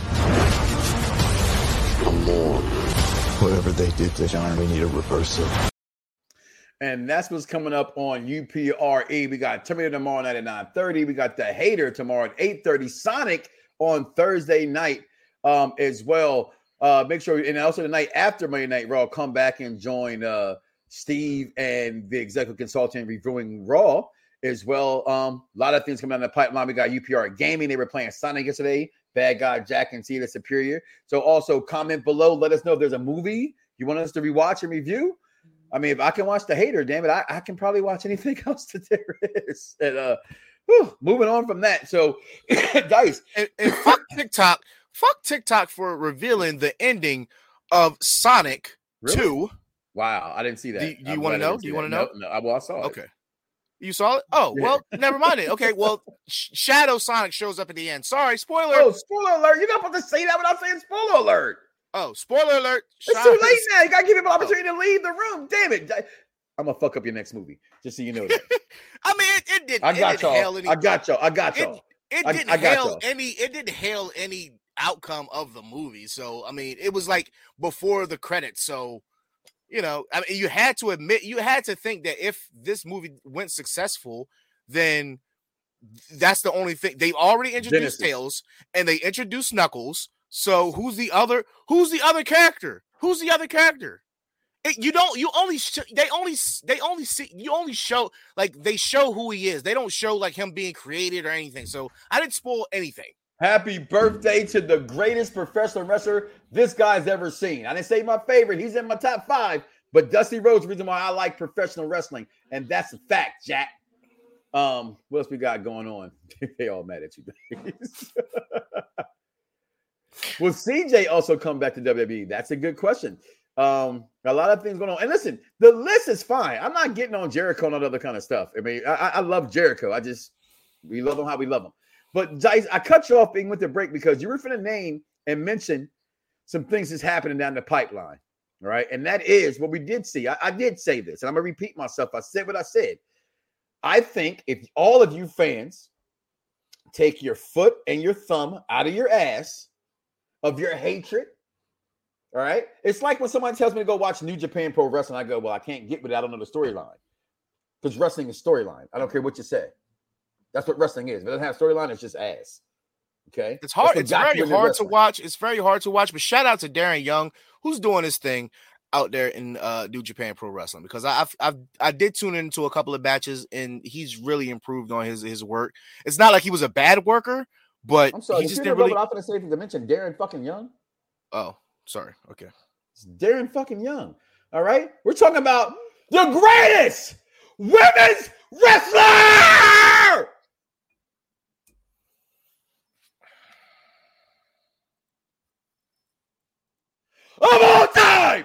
Not more. Whatever they did to John, we need a reversal. And that's what's coming up on UPRE. We got Terminator tomorrow night at 9:30. We got The Hater tomorrow at 8:30. Sonic on Thursday night as well. Make sure, and also the night after Monday Night Raw, come back and join Steve and the executive consultant reviewing Raw as well. A lot of things coming down the pipeline. We got UPR Gaming. They were playing Sonic yesterday. Bad Guy Jack and Cedar Superior. So also comment below. Let us know if there's a movie you want us to rewatch and review. I mean, if I can watch The Hater, damn it, I can probably watch anything else that there is. And moving on from that. So, Dice. And fuck TikTok. Fuck TikTok for revealing the ending of Sonic 2. Wow, I didn't see that. You want to know? Do you want to know? No, well, I saw it. Okay. You saw it? Oh, well, never mind it. Okay, well, Shadow Sonic shows up at the end. Sorry, spoiler. Oh, spoiler alert. You're not supposed to say that without saying spoiler alert. Oh, spoiler alert. It's too late now. You got to give him an opportunity to leave the room. Damn it. I'm going to fuck up your next movie. Just so you know that. I mean, it didn't. I got y'all. It didn't hail any outcome of the movie. So I mean, it was like before the credits. So you know, I mean, you had to think that if this movie went successful, then that's the only thing. They already introduced Tails and they introduced Knuckles. So who's the other character? They show who he is. They don't show like him being created or anything. So I didn't spoil anything. Happy birthday to the greatest professional wrestler this guy's ever seen. I didn't say my favorite. He's in my top 5, but Dusty Rhodes, reason why I like professional wrestling. And that's a fact, Jack. What else we got going on? They all mad at you. Will CJ also come back to WWE? That's a good question. A lot of things going on. And listen, the list is fine. I'm not getting on Jericho and all that other kind of stuff. I mean, I love Jericho. We love him how we love him. But Dice, I cut you off being with the break because you were finna name and mention some things that's happening down the pipeline. All right. And that is what we did see. I did say this, and I'm gonna repeat myself. I said what I said. I think if all of you fans take your foot and your thumb out of your ass of your hatred. All right. It's like when somebody tells me to go watch New Japan Pro Wrestling. I go, well, I can't get with it. I don't know the storyline. Because wrestling is storyline. I don't care what you say. That's what wrestling is. If it doesn't have storyline, it's just ass. Okay. It's hard. It's very hard to watch. It's very hard to watch. But shout out to Darren Young, who's doing his thing out there in New Japan Pro Wrestling. Because I did tune into a couple of matches, and he's really improved on his work. It's not like he was a bad worker, but I'm sorry, he just didn't really. I'm going to say if you mention Darren fucking Young. Oh. Sorry. Okay. It's Darren fucking Young. All right. We're talking about the greatest women's wrestler. Of all time.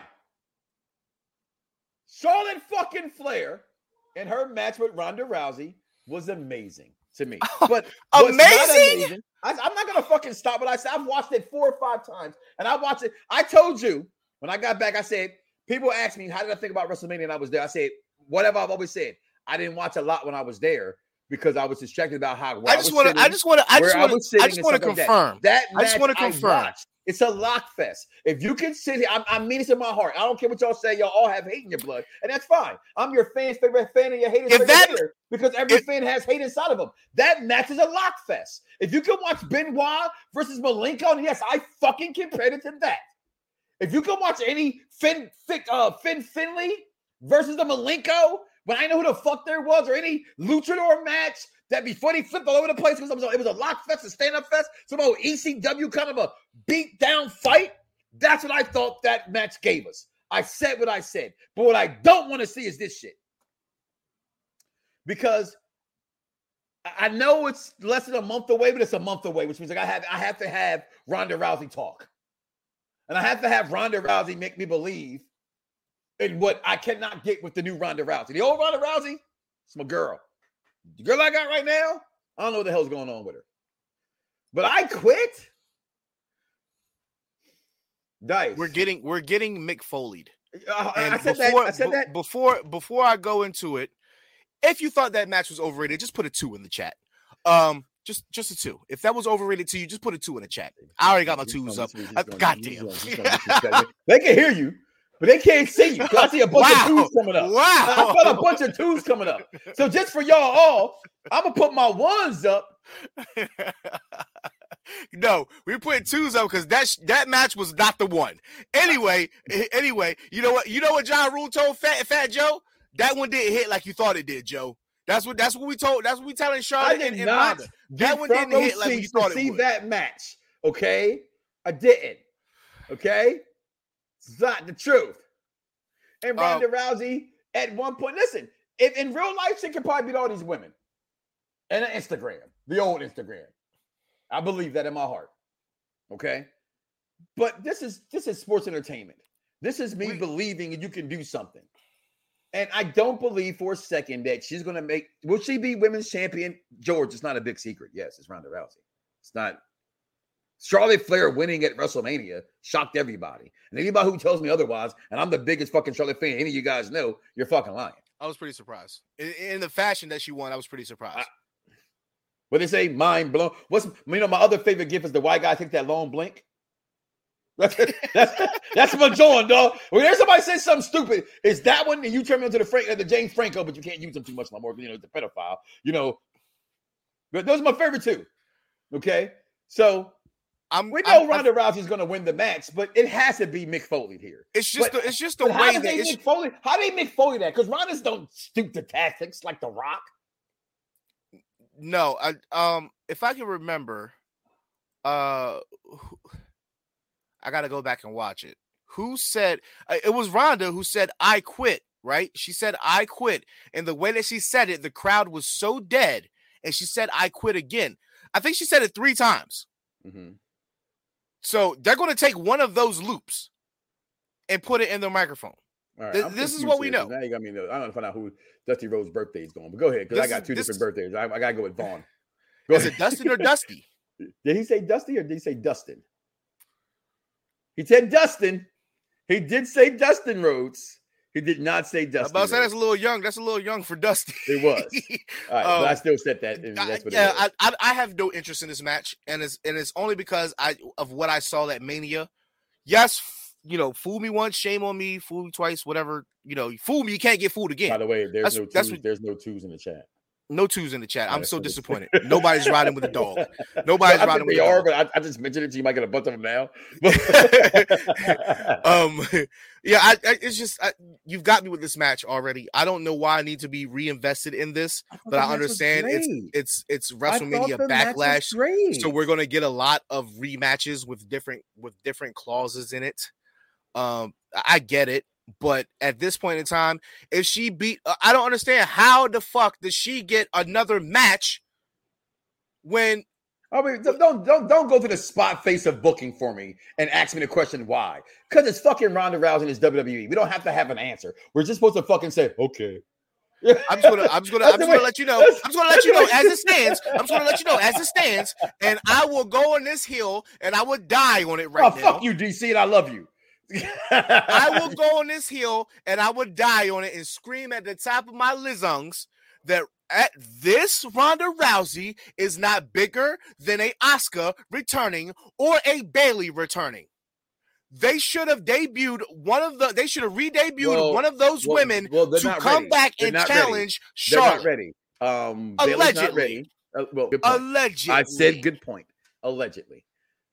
Charlotte fucking Flair and her match with Ronda Rousey was amazing to me. But amazing. I'm not going to fucking stop what I said. I've watched it 4 or 5 times, and I watched it. I told you when I got back, I said, people asked me, how did I think about WrestleMania? And I was there. I said, whatever I've always said. I didn't watch a lot when I was there because I was distracted about how I just want to confirm. It's a lock fest. If you can sit here, I mean this in my heart. I don't care what y'all say. Y'all all have hate in your blood, and that's fine. I'm your fan's favorite fan and your haters' favorite hater because every fan has hate inside of them. That match is a lock fest. If you can watch Benoit versus Malenko, yes, I fucking compared it to that. If you can watch any Finn Finlay versus the Malenko, when I know who the fuck there was, or any luchador match that before they flipped all over the place, it was a lock fest, a stand-up fest, some old ECW kind of a beat-down fight. That's what I thought that match gave us. I said what I said. But what I don't want to see is this shit. Because I know it's less than a month away, but it's a month away, which means like I have to have Ronda Rousey talk. And I have to have Ronda Rousey make me believe in what I cannot get with the new Ronda Rousey. The old Ronda Rousey, it's my girl. The girl I got right now, I don't know what the hell's going on with her. But I quit. Dice. We're getting Mick Foleyed. I said that. Before I go into it, if you thought that match was overrated, just put a 2 in the chat. Just a 2. If that was overrated to you, just put a 2 in the chat. I already got my 2s up. Goddamn. They can hear you. But they can't see you. I see a bunch of 2s coming up. Wow. I felt a bunch of 2s coming up. So just for y'all all, I'm going to put my 1s up. No, we're putting 2s up because that match was not the one. Anyway, you know what John Rule told Fat Joe? That one didn't hit like you thought it did, Joe. That's what we told. That's what we telling Charlotte and Ronda. That one didn't hit like you thought it would. I didn't see that match, okay? I didn't, okay? It's not the truth. And Ronda Rousey at one point, listen, if in real life, she could probably beat all these women. And Instagram, the old Instagram. I believe that in my heart. Okay. But this is sports entertainment. This is me believing you can do something. And I don't believe for a second that she's going to will she be women's champion? George, it's not a big secret. Yes, it's Ronda Rousey. It's not. Charlotte Flair winning at WrestleMania shocked everybody. And anybody who tells me otherwise, and I'm the biggest fucking Charlotte fan any of you guys know, you're fucking lying. I was pretty surprised. In the fashion that she won, I was pretty surprised. What they say, mind blown. What's, you know, my other favorite gift is the white guy takes that long blink. That's my joint, dog. Whenever somebody says something stupid, it's that one, and you turn me into the James Franco, but you can't use them too much no more. You know, it's a pedophile. You know, but those are my favorite two. Okay, so we know Ronda Rousey is going to win the match, but it has to be Mick Foley here. It's just the way that they Mick Foley. How do they Mick Foley that? Because Ronda's don't stoop to tactics like The Rock. No, if I can remember, I got to go back and watch it. Who said it was Ronda who said, "I quit," right? She said, "I quit." And the way that she said it, the crowd was so dead. And she said, "I quit" again. I think she said it 3 times. Mm-hmm. So they're going to take one of those loops and put it in the microphone. All right, this is what we know. Now you got me, I don't know if I know who Dusty Rhodes' birthday is going, but go ahead, because I got 2 different birthdays. I got to go with Vaughn. Is it Dustin or Dusty? Did he say Dusty or did he say Dustin? He said Dustin. He did say Dustin Rhodes. He did not say Dusty. I'm about to say that's a little young. That's a little young for Dusty. It was. All right, but I still said that. That's what it was. I have no interest in this match, and it's only because of what I saw at Mania. Yes, you know, fool me once, shame on me. Fool me twice, whatever. You know, you fool me, you can't get fooled again. By the way, there's no twos in the chat. No twos in the chat. I'm so disappointed. Nobody's riding with a dog. Nobody's riding with a dog. They are, but I just mentioned it to you. You might get a bunch of them now. Yeah, it's just you've got me with this match already. I don't know why I need to be reinvested in this, but I understand it's WrestleMania Backlash. So we're going to get a lot of rematches with different clauses in it. I get it. But at this point in time, if she beat, I don't understand how the fuck does she get another match when? I mean, don't go to the spot face of booking for me and ask me the question why? Because it's fucking Ronda Rousey and it's WWE. We don't have to have an answer. We're just supposed to fucking say okay. I'm just gonna let you know. I'm just gonna let you know as it stands. And I will go on this hill and I will die on it right now. Fuck you, DC, and I love you. I will go on this hill and I will die on it and scream at the top of my lungs that at this Ronda Rousey is not bigger than a Asuka returning or a Bayley returning. They should have debuted one of the. They should have redebuted one of those women to come back and challenge Charlotte. They're not ready. Allegedly. Not ready. Allegedly. I said good point. Allegedly.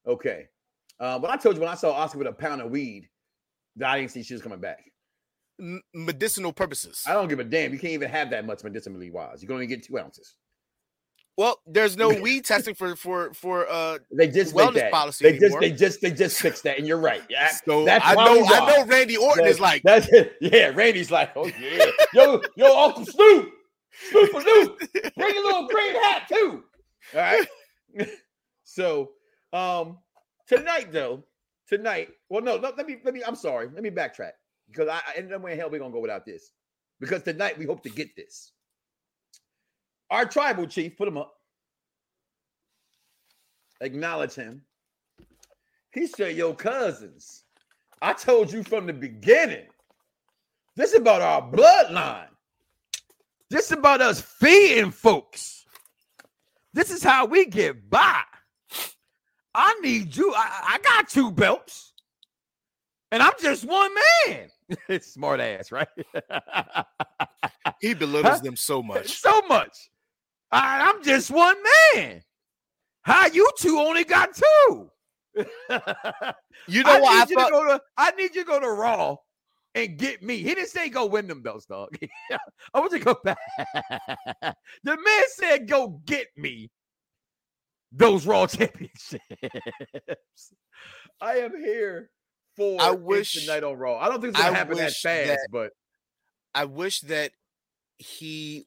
Okay. But I told you when I saw Oscar with a pound of weed, that I didn't see she was coming back. Medicinal purposes. I don't give a damn. You can't even have that much medicinally wise. You can only get 2 ounces. Well, there's no weed testing for they just wellness that. Policy. They just fixed that, and you're right. Yeah, so that's I know Randy Orton is like that's it. Yeah, Randy's like, oh yeah, yo, Uncle Snoop, bring a little green hat too. All right. So, Tonight. Well, no. Let me. I'm sorry. Let me backtrack because I ended up in hell. We're gonna go without this because tonight we hope to get this. Our tribal chief, put him up. Acknowledge him. He said, "Yo, cousins, I told you from the beginning. This is about our bloodline. This is about us feeding folks. This is how we get by." I need you. I got 2 belts, and I'm just one man. It's smart ass, right? He belittles them so much. So much. I'm just one man. How you 2 only got 2? You know what? I need you to go to Raw and get me. He didn't say go win them belts, dog. I want you to go back. The man said go get me those Raw championships. I am here for tonight on Raw. I don't think it's going to happen that fast, but I wish that he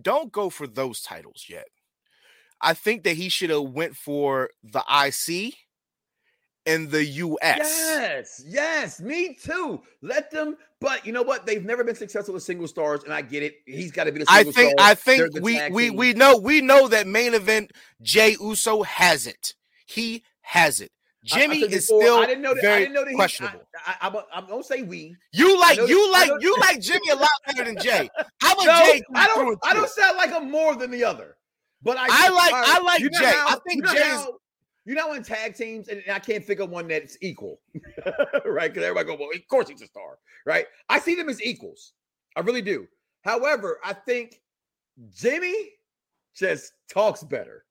don't go for those titles yet. I think that he should have went for the IC and the US. Yes, me too. Let them, but you know what? They've never been successful as single stars, and I get it. He's got to be the single star. I think we know that main event Jay Uso has it. He has it. Jimmy is still very questionable. I'm gonna say we. You like Jimmy a lot better than Jay. I'm a Jay. I don't sound like I'm more than the other, but I like Jay. I think Jay is. You know, in tag teams, and I can't think of one that's equal, right? Because everybody go, well, of course he's a star, right? I see them as equals. I really do. However, I think Jimmy just talks better.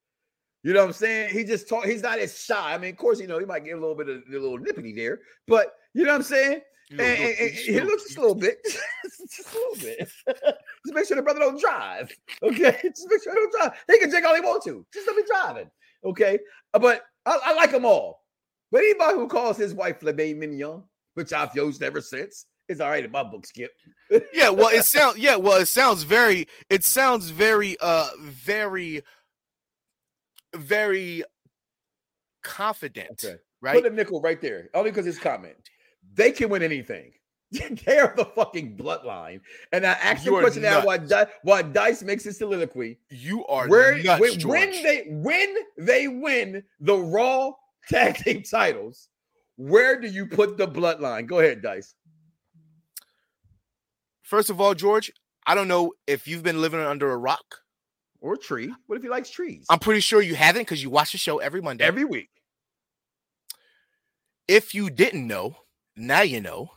You know what I'm saying? He just talks. He's not as shy. I mean, of course, you know, he might give a little nippity there, but you know what I'm saying? And he looks just a little bit. Just a little bit. Just make sure the brother don't drive, okay? Just make sure he don't drive. He can drink all he wants to. Just don't be driving. Okay, but I like them all. But anybody who calls his wife Le Bay Mignon, which I've used ever since, is all right in my book, Skip. Yeah, well, it sounds. Yeah, well, it sounds very confident, okay. Right? Put a nickel right there, only because his comment. They can win anything. They are the fucking bloodline. And I asked the question now while Dice makes his soliloquy. You are nuts, George. When they win the Raw tag team titles, where do you put the bloodline? Go ahead, Dice. First of all, George, I don't know if you've been living under a rock. Or a tree. What if he likes trees? I'm pretty sure you haven't because you watch the show every Monday. Every week. If you didn't know, now you know.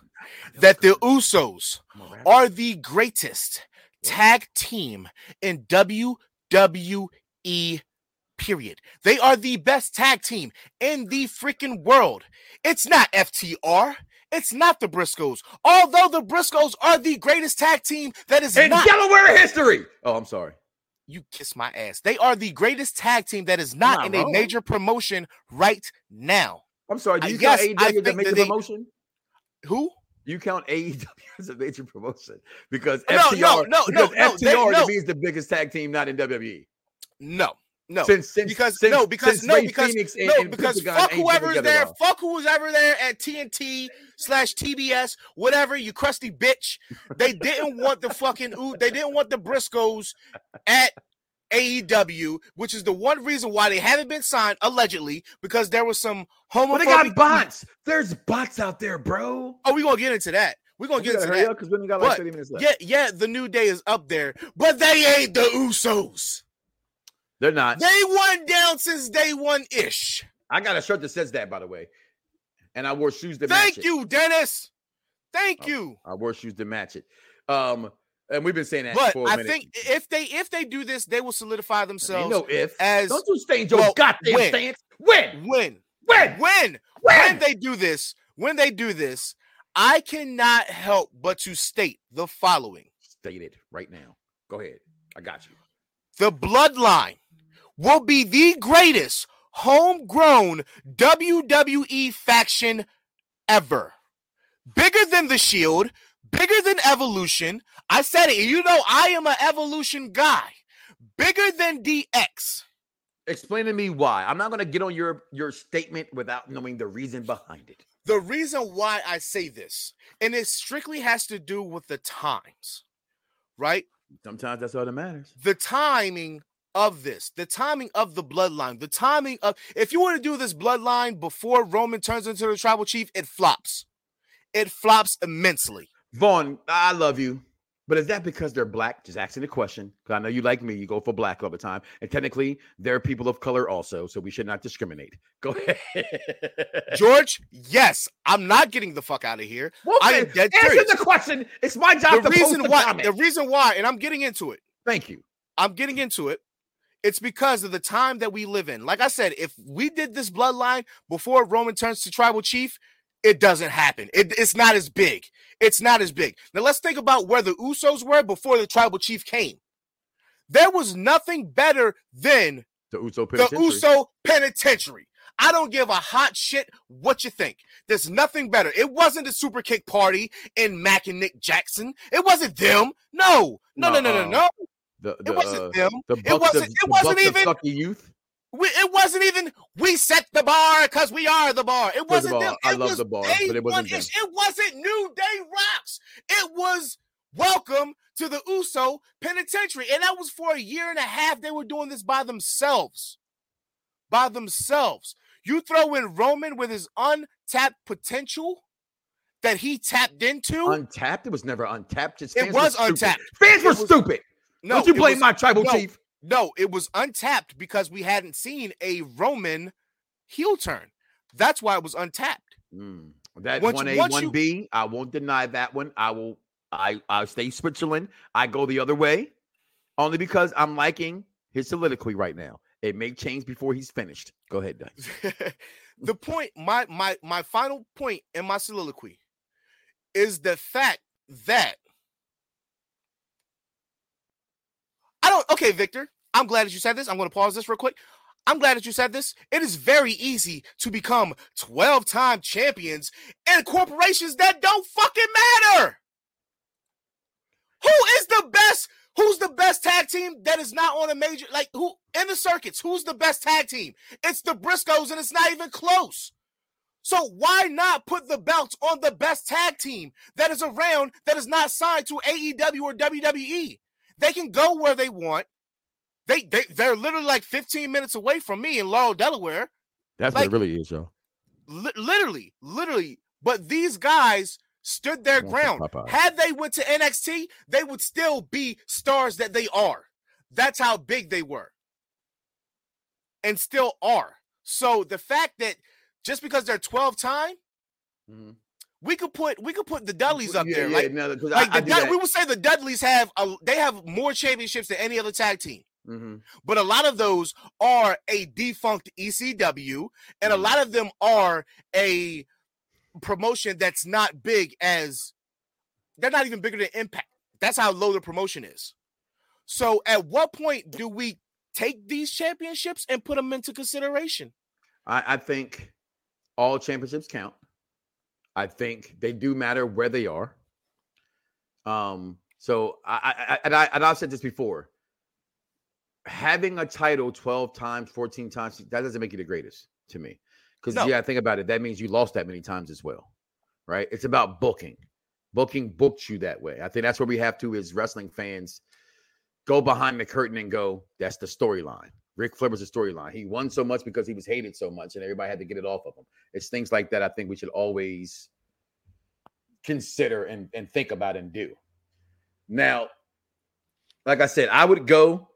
That the Usos are the greatest tag team in WWE, period. They are the best tag team in the freaking world. It's not FTR. It's not the Briscoes. Although the Briscoes are the greatest tag team that is in Delaware history. Oh, I'm sorry. You kiss my ass. They are the greatest tag team that is not in a major promotion right now. I'm sorry. Do you got AEW to make the promotion? Who? You count AEW as a major promotion because FTR is the biggest tag team not in WWE. Because fuck whoever there at TNT/TBS, whatever, you crusty bitch. They didn't want the fucking Briscoes at AEW, which is the one reason why they haven't been signed, allegedly, because there was some homophobic. But they got bots. There's bots out there, bro. Oh, we're going to get into that. We're going to get into that. Because we got like 30 minutes left. Yeah, the New Day is up there, but they ain't the Usos. They're not. They won down since day one-ish. I got a shirt that says that, by the way. And I wore shoes to match it. Thank you, Dennis. Thank you. I wore shoes to match it. And we've been saying that for a minute. I think if they do this, they will solidify themselves. Don't you stain your goddamn stance. When they do this, I cannot help but to state the following. State it right now. Go ahead. I got you. The bloodline will be the greatest homegrown WWE faction ever. Bigger than the Shield. Bigger than Evolution. I said it. You know I am an Evolution guy. Bigger than DX. Explain to me why. I'm not going to get on your statement without knowing the reason behind it. The reason why I say this, and it strictly has to do with the times, right? Sometimes that's all that matters. The timing of this, the timing of the bloodline, the timing of, if you want to do this bloodline before Roman turns into the tribal chief, it flops. It flops immensely. Vaughn, I love you, but is that because they're black? Just asking the question, because I know you like me. You go for black all the time, and technically, they're people of color also, so we should not discriminate. Go ahead, George. Yes, I'm not getting the fuck out of here. Wilson, I am dead serious. Answer the question. It's my job. The reason why, and I'm getting into it. Thank you. I'm getting into it. It's because of the time that we live in. Like I said, if we did this bloodline before Roman turns to tribal chief, it doesn't happen. It's not as big. It's not as big. Now, let's think about where the Usos were before the tribal chief came. There was nothing better than the Uso Penitentiary. I don't give a hot shit what you think. There's nothing better. It wasn't the Super Kick Party and Mac and Nick Jackson. It wasn't them. No. It wasn't them. It wasn't even Bucks of Sucky Youth. It wasn't even, we set the bar because we are the bar. It wasn't them. I love the bar, but it wasn't them. It wasn't New Day Rocks. It was welcome to the Uso Penitentiary. And that was for a year and a half. They were doing this by themselves. You throw in Roman with his untapped potential that he tapped into. Untapped? It was never untapped. Just it was untapped. Fans were stupid. No, don't you blame my tribal chief. No, it was untapped because we hadn't seen a Roman heel turn. That's why it was untapped. That 1A, 1B, I won't deny that one. I'll stay Switzerland. I go the other way only because I'm liking his soliloquy right now. It may change before he's finished. Go ahead, Dice. The point, my final point in my soliloquy is the fact that Victor, I'm glad that you said this. I'm going to pause this real quick. I'm glad that you said this. It is very easy to become 12-time champions in corporations that don't fucking matter. Who's the best tag team that is not on a major, like, who in the circuits? Who's the best tag team? It's the Briscoes, and it's not even close. So why not put the belts on the best tag team that is around, that is not signed to AEW or WWE? They can go where they want. They're literally like 15 minutes away from me in Laurel, Delaware. That's like, what it really is, yo. Literally. But these guys stood their ground. Had they went to NXT, they would still be stars that they are. That's how big they were. And still are. So the fact that just because they're 12-time, we could put the Dudleys up there. We would say the Dudleys have more championships than any other tag team. Mm-hmm. But a lot of those are a defunct ECW, and a lot of them are a promotion that's not big as they're not even bigger than Impact. That's how low the promotion is. So at what point do we take these championships and put them into consideration? I think all championships count. I think they do matter where they are. So I I've said this before. Having a title 12 times, 14 times, that doesn't make you the greatest to me. Because, think about it. That means you lost that many times as well, right? It's about booking. Booking booked you that way. I think that's where we have to, as wrestling fans, go behind the curtain and go, that's the storyline. Ric Flair was the storyline. He won so much because he was hated so much, and everybody had to get it off of him. It's things like that I think we should always consider and think about and do. Now, like I said, I would go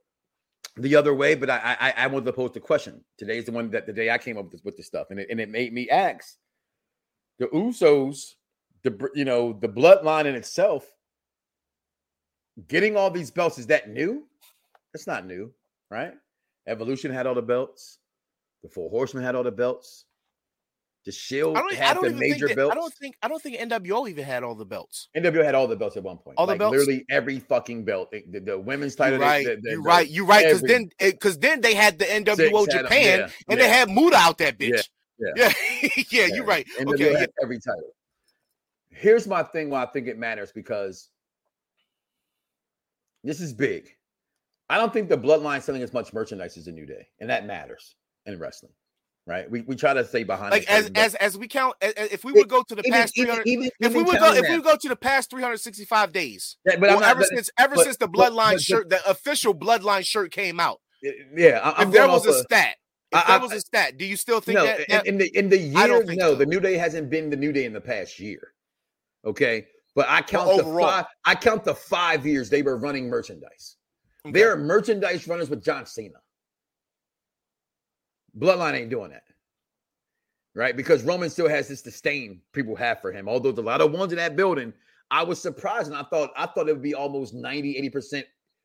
the other way, but I wanted to pose the question. Today's the one that the day I came up with this stuff, and it made me ask the Usos, the bloodline in itself, getting all these belts, is that new? It's not new, right? Evolution had all the belts. The Four Horsemen had all the belts. The Shield had the major belts. I don't think NWO even had all the belts. NWO had all the belts at one point. All the belts? Literally every fucking belt. The women's title. You're right. Because then they had the NWO Japan, and they had Muta out that bitch. Yeah. You're right. NWO had every title. Here's my thing why I think it matters, because this is big. I don't think the bloodline selling as much merchandise as the New Day, and that matters in wrestling, right? We try to stay behind. Like as we count, if we would go to the past 300, if we go to the past 365 days, since the bloodline shirt, the official bloodline shirt came out, if there was a stat, do you still think that in the year? No, the New Day hasn't been the New Day in the past year. Okay, but I count overall. I count the 5 years they were running merchandise. Okay. They're merchandise runners with John Cena. Bloodline ain't doing that, right? Because Roman still has this disdain people have for him. Although there's a lot of ones in that building, I was surprised, and I thought it would be almost 90, 80%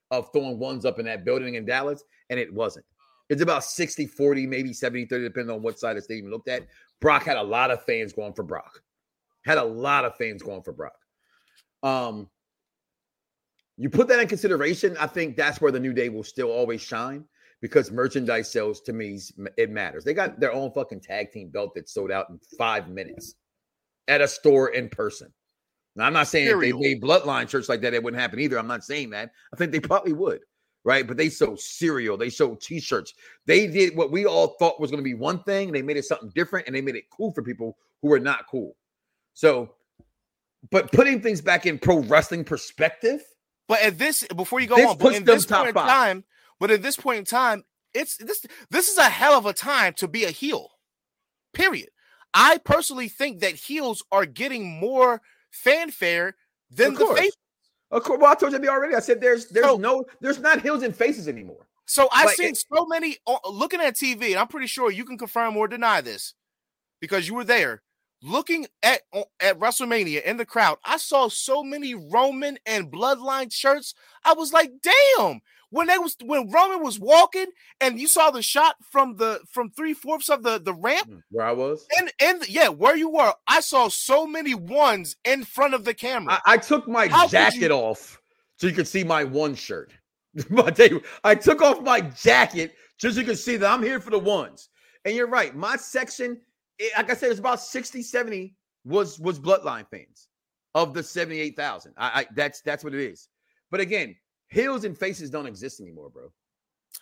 of throwing ones up in that building in Dallas, and it wasn't. It's about 60, 40, maybe 70, 30, depending on what side of the stadium you looked at. Brock had a lot of fans going for Brock. You put that in consideration, I think that's where the New Day will still always shine, because merchandise sales, to me, it matters. They got their own fucking tag team belt that sold out in 5 minutes at a store in person. Now, I'm not saying if they made bloodline shirts like that, it wouldn't happen either. I'm not saying that. I think they probably would, right? But they sold cereal. They sold T-shirts. They did what we all thought was going to be one thing, and they made it something different, and they made it cool for people who are not cool. So, but putting things back in pro wrestling perspective, but at this, before you go on, at this point in time, it's this is a hell of a time to be a heel. period. I personally think that heels are getting more fanfare than the faces. Of course. Well, I told you already. I said there's not heels and faces anymore. So I've seen so many looking at TV, and I'm pretty sure you can confirm or deny this because you were there. Looking at WrestleMania in the crowd, I saw so many Roman and Bloodline shirts. I was like, damn. When Roman was walking and you saw the shot from 3/4 of the ramp. Where I was? And yeah, where you were. I saw so many ones in front of the camera. I took my jacket off so you could see my one shirt. I took off my jacket just so you could see that I'm here for the ones. And you're right. My section, like I said, it's about 60, 70 was Bloodline fans of the 78,000. That's what it is. But again, heels and faces don't exist anymore, bro.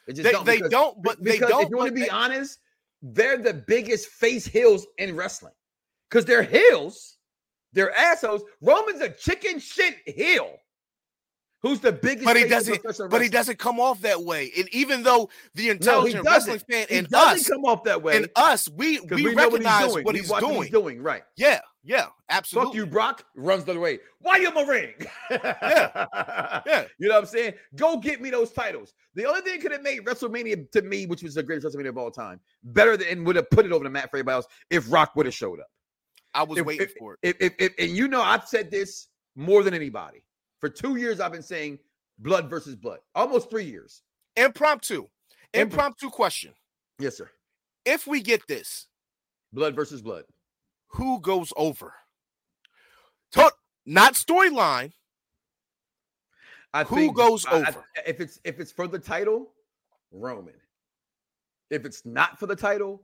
They don't. If you want to be honest, they're the biggest face heels in wrestling because they're heels, they're assholes. Roman's a chicken shit heel who's the biggest. But he doesn't come off that way. And even though the intelligent wrestling fan and us come off that way, and us, we recognize what he's doing. Right? Yeah. Yeah, absolutely. Fuck you, Brock. Runs the other way. Why you in my ring? Yeah. You know what I'm saying? Go get me those titles. The only thing that could have made WrestleMania, to me, which was the greatest WrestleMania of all time, better than, and would have put it over the mat for everybody else, if Rock would have showed up. I was waiting for it. And you know, I've said this more than anybody. For 2 years, I've been saying blood versus blood. Almost 3 years. Impromptu question. Yes, sir. If we get this. Blood versus blood. Who goes over? Not storyline. Who goes over? If it's for the title, Roman. If it's not for the title,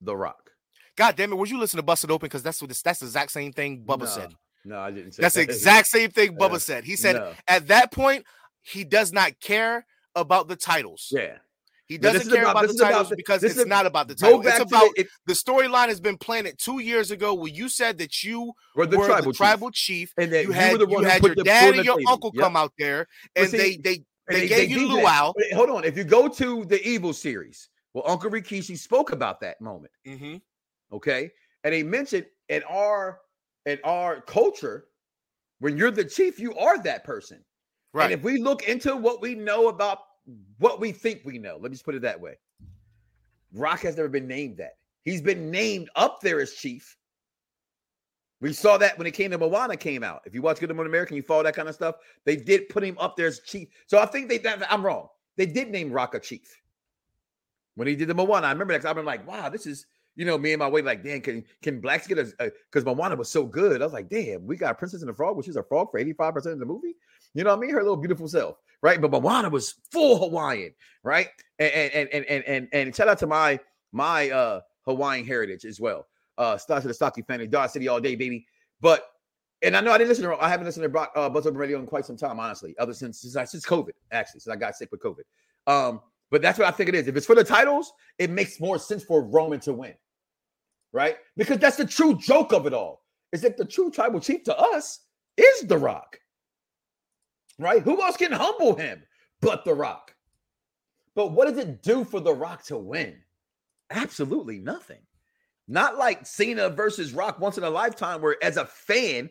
The Rock. God damn it! Were you listening to Bust It Open? Because that's the exact same thing Bubba said. No, I didn't say that. That's the exact same thing Bubba said. He said at that point he does not care about the titles. Yeah. He doesn't care about the titles because it's not about the title. It's about the storyline has been planted 2 years ago where you said that you were the tribal chief. And you had your dad and your uncle come out there and they gave you luau. Hold on. If you go to the Evil series, well, Uncle Rikishi spoke about that moment. Mm-hmm. Okay. And he mentioned in our culture, when you're the chief, you are that person. Right. And if we look into what we know about what we think we know. Let me just put it that way. Rock has never been named that. He's been named up there as chief. We saw that when it came to Moana came out. If you watch Good Morning America, you follow that kind of stuff. They did put him up there as chief. So I think I'm wrong. They did name Rock a chief. When he did the Moana, I remember that because I've been like, wow, this is, you know, me and my way like, damn, can blacks get a, because Moana was so good. I was like, damn, we got Princess and the Frog, which is a frog for 85% of the movie. You know what I mean? Her little beautiful self. Right, but Moana was full Hawaiian, right? And shout out to my Hawaiian heritage as well. Starts to the Stocky family, Dodge City all day, baby. But and I know I didn't listen to. I haven't listened to Brock Buzz Open Radio in quite some time, honestly. Other since COVID, actually, since I got sick with COVID. But that's what I think it is. If it's for the titles, it makes more sense for Roman to win, right? Because that's the true joke of it all. Is that the true tribal chief to us is The Rock. Right? Who else can humble him but The Rock? But what does it do for The Rock to win? Absolutely nothing. Not like Cena versus Rock once in a lifetime where as a fan,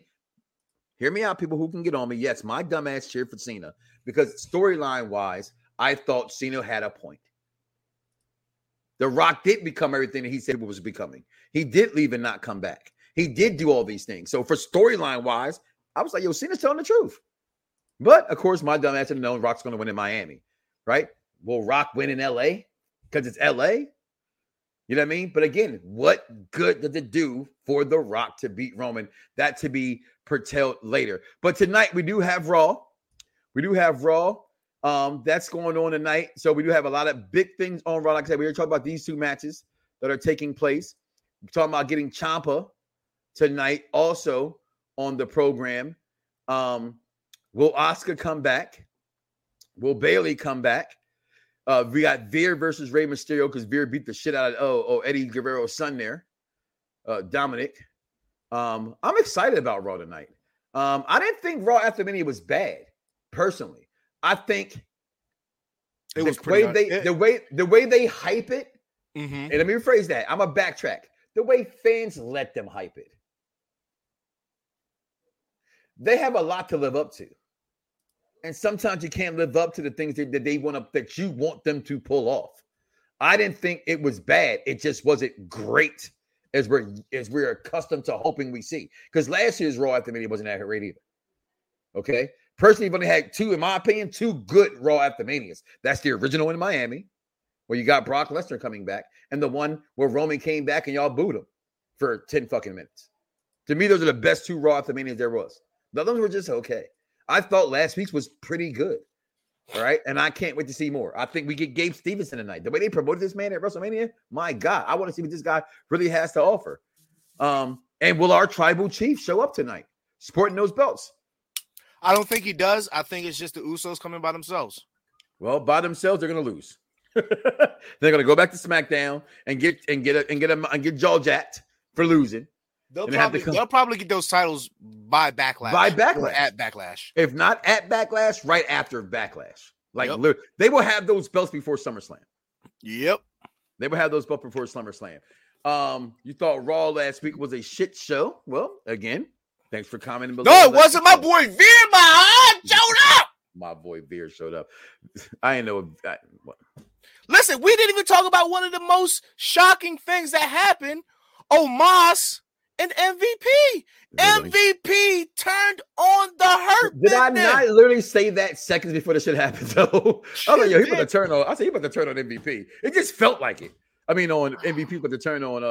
hear me out, people who can get on me. Yes, my dumbass cheered for Cena because storyline-wise, I thought Cena had a point. The Rock did become everything that he said was becoming. He did leave and not come back. He did do all these things. So for storyline-wise, I was like, yo, Cena's telling the truth. But, of course, my dumbass didn't know Rock's going to win in Miami, right? Will Rock win in L.A.? Because it's L.A.? You know what I mean? But, again, what good does it do for The Rock to beat Roman? That to be curtailed later. But tonight we do have Raw. That's going on tonight. So we do have a lot of big things on Raw. Like I said, we were talking about these two matches that are taking place. We're talking about getting Ciampa tonight also on the program. Will Asuka come back? Will Bayley come back? We got Veer versus Rey Mysterio because Veer beat the shit out of Eddie Guerrero's son there, Dominic. I'm excited about Raw tonight. I didn't think Raw after Mania was bad, personally. I think it was the way they hype it. Mm-hmm. And let me rephrase that. I'm a backtrack. the way fans let them hype it. They have a lot to live up to. And sometimes you can't live up to the things that they want up that you want them to pull off. I didn't think it was bad. It just wasn't great as we're accustomed to hoping we see. Because last year's Raw after Mania wasn't that great either. Okay? Personally, you've only had two, in my opinion, two good Raw after Manias. That's the original in Miami, where you got Brock Lesnar coming back, and the one where Roman came back and y'all booed him for 10 fucking minutes. To me, those are the best two Raw after Manias there was. The others were just okay. I thought last week's was pretty good. All right. And I can't wait to see more. I think we get Gabe Stevenson tonight. The way they promoted this man at WrestleMania, my God, I want to see what this guy really has to offer. And will our tribal chief show up tonight sporting those belts? I don't think he does. I think it's just the Usos coming by themselves. Well, by themselves, they're going to lose. They're going to go back to SmackDown and get jaw jacked for losing. They'll probably get those titles by Backlash. By Backlash. At Backlash. If not at Backlash, right after Backlash. They will have those belts before SummerSlam. Yep. They will have those belts before SummerSlam. You thought Raw last week was a shit show. Well, again, thanks for commenting below. No, it wasn't. My boy Veer, showed up. My boy Veer showed up. I ain't know. Listen, we didn't even talk about one of the most shocking things that happened. Omos. And MVP turned on the hurt. Did I not literally say that seconds before the shit happened, though? I was like, yo, he about to turn on MVP. It just felt like it. I mean, on MVP, but to turn on,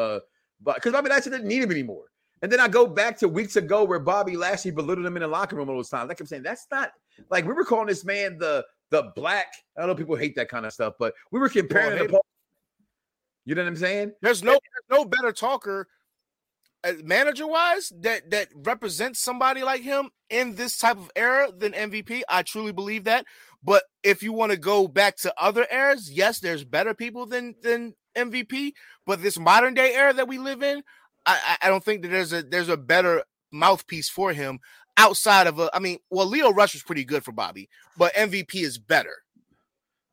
because I mean, that shit didn't need him anymore. And then I go back to weeks ago where Bobby Lashley belittled him in the locker room all those times. Like I'm saying, that's not, like, we were calling this man the black. I don't know, people hate that kind of stuff, but we were comparing him. You know what I'm saying? There's no better talker manager-wise that represents somebody like him in this type of era than MVP. I truly believe that. But if you want to go back to other eras, yes, there's better people than MVP. But this modern-day era that we live in, I don't think that there's a better mouthpiece for him outside of Leo Rush was pretty good for Bobby, but MVP is better.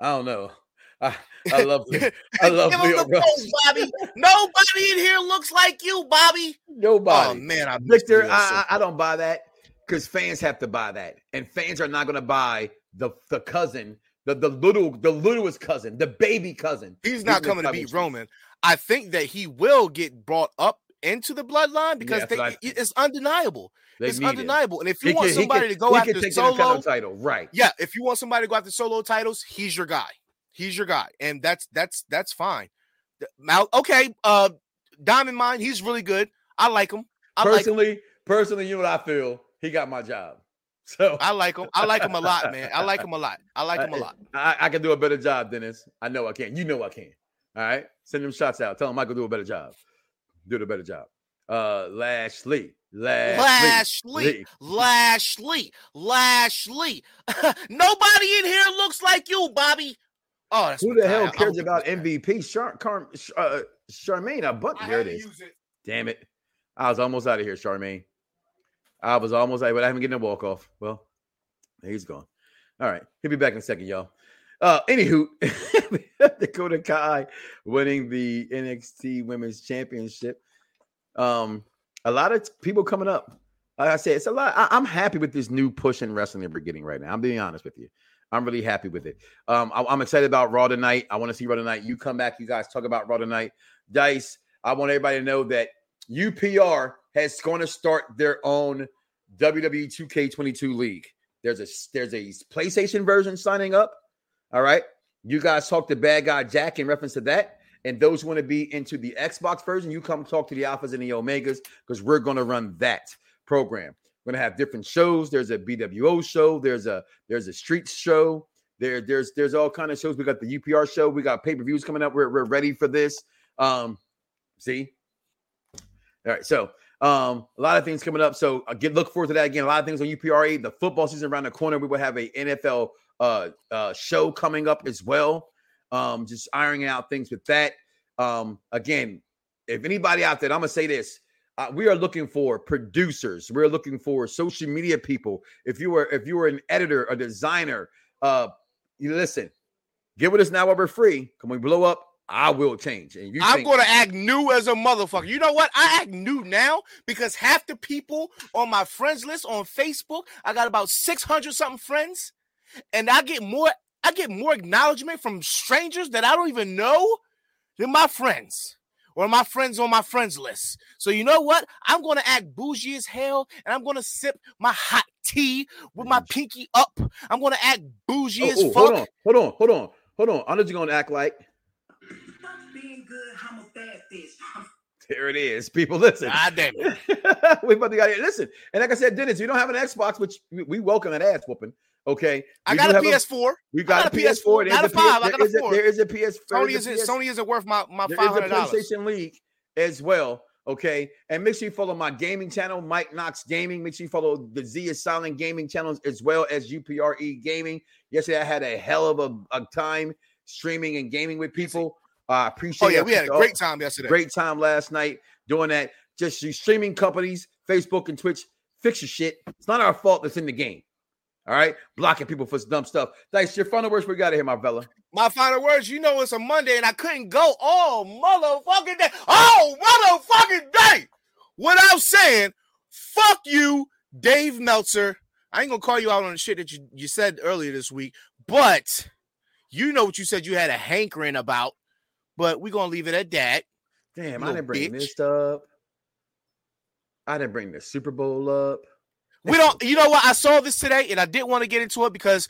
I don't know. I love you. I love you, Bobby. Nobody in here looks like you, Bobby. Nobody. Oh man, Victor. I don't buy that because fans have to buy that, and fans are not going to buy the cousin, the littlest cousin, the baby cousin. He's not coming to beat Roman. I think that he will get brought up into the bloodline because it's undeniable. It's undeniable. And if you want somebody to go after solo title, right? Yeah, if you want somebody to go after solo titles, he's your guy. He's your guy, and that's fine. Okay, Diamond Mine, he's really good. I like him. Personally, you know what I feel? He got my job. So I like him. I like him a lot, man. I can do a better job, Dennis. I know I can. You know I can. All right? Send them shots out. Tell him I can do a better job. Do the better job. Lashley. Nobody in here looks like you, Bobby. Oh, who the hell cares about MVP? Charmaine, a buck. There it is. Damn it. I was almost out of here, Charmaine. I was almost out of here, but I haven't gotten a walk off. Well, he's gone. All right. He'll be back in a second, y'all. Anywho, Dakota Kai winning the NXT Women's Championship. A lot of people coming up. Like I said, it's a lot. I'm happy with this new push in wrestling that we're getting right now. I'm being honest with you. I'm really happy with it. I'm excited about Raw tonight. I want to see Raw tonight. You come back. You guys talk about Raw tonight. Dice, I want everybody to know that UPR has going to start their own WWE 2K22 league. There's a PlayStation version signing up. All right. You guys talk to Bad Guy Jack in reference to that. And those who want to be into the Xbox version, you come talk to the Alphas and the Omegas because we're going to run that program. We're gonna have different shows. There's a BWO show. There's a streets show. There's all kinds of shows. We got the UPR show. We got pay-per-views coming up. We're ready for this. See. All right. So a lot of things coming up. So look forward to that again. A lot of things on UPRA. The football season around the corner. We will have a NFL show coming up as well. Just ironing out things with that. Again, if anybody out there, I'm gonna say this. We are looking for producers. We're looking for social media people. If you are an editor, a designer, you listen, get with us now while we're free. Can we blow up? I will change. And I'm going to act new as a motherfucker. You know what? I act new now because half the people on my friends list on Facebook, I got about 600 something friends, and I get more acknowledgement from strangers that I don't even know than my friends or my friends on my friends list. So you know what? I'm going to act bougie as hell, and I'm going to sip my hot tea with my pinky up. I'm going to act bougie as fuck. Hold on. I'm just going to act like... There it is, people. Listen, God damn it. We about to get here. Listen, and like I said, Dennis, you don't have an Xbox, which we welcome an ass whooping. Okay, I got a PS4. We got a PS4. Not a five. I got a four. There is a PS4. Sony isn't worth my $500. PlayStation League as well. Okay, and make sure you follow my gaming channel, Mike Knox Gaming. Make sure you follow the Z is Silent Gaming channels as well as UPRE Gaming. Yesterday, I had a hell of a time streaming and gaming with people. I appreciate it. We had a great time yesterday. Great time last night doing that. Just these streaming companies, Facebook and Twitch, fix your shit. It's not our fault that's in the game. All right? Blocking people for dumb stuff. Dice, your final words we got to hear, my fella. My final words, you know it's a Monday, and I couldn't go all motherfucking day. Oh, motherfucking day! Without saying, fuck you, Dave Meltzer. I ain't going to call you out on the shit that you said earlier this week, but you know what you said you had a hankering about. But we're going to leave it at that. Damn, I didn't bring this up. I didn't bring the Super Bowl up. We don't, you know what? I saw this today and I didn't want to get into it because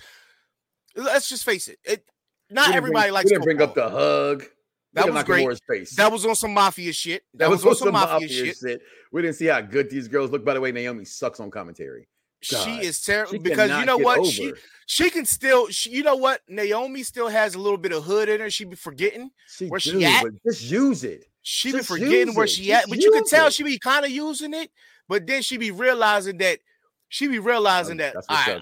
let's just face it. Not everybody likes football. We didn't bring up the hug. That was great. That was on some mafia shit. That was on some mafia shit. We didn't see how good these girls look. By the way, Naomi sucks on commentary. God, she is terrible because you know what? She can still, you know what? Naomi still has a little bit of hood in her. She be forgetting where she at. Just use it. She be forgetting where she at, but you can tell she be kind of using it, but then she be realizing that I'm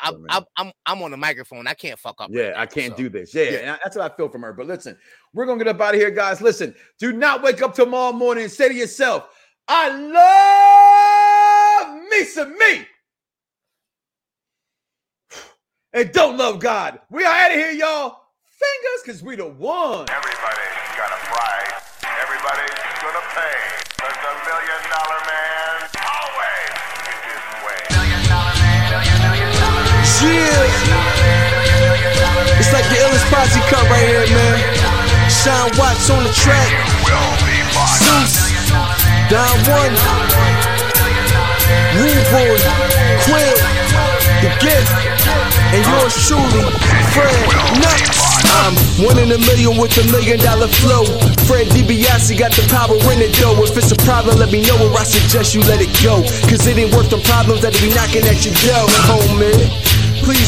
on the microphone. I can't fuck up. Yeah, right now, I can't do this. Yeah, and that's what I feel from her. But listen, we're going to get up out of here, guys. Listen, do not wake up tomorrow morning and say to yourself, I love me some me. And don't love God. We are out of here, y'all. Fingers, because we the one. Everybody's got a price. Everybody's going to pay. But the $1 million man always gets his way. $1 million man. Yeah. It's like the illest posse cut right here, man. Sean Watts on the track. Zeus. Don One. Rude Quill. The Gift. And yours truly, Fred Knox. I'm one in a million with $1 million flow. Fred DiBiase got the power in it though. If it's a problem, let me know or I suggest you let it go. Cause it ain't worth the problems that be knocking at your door, homie.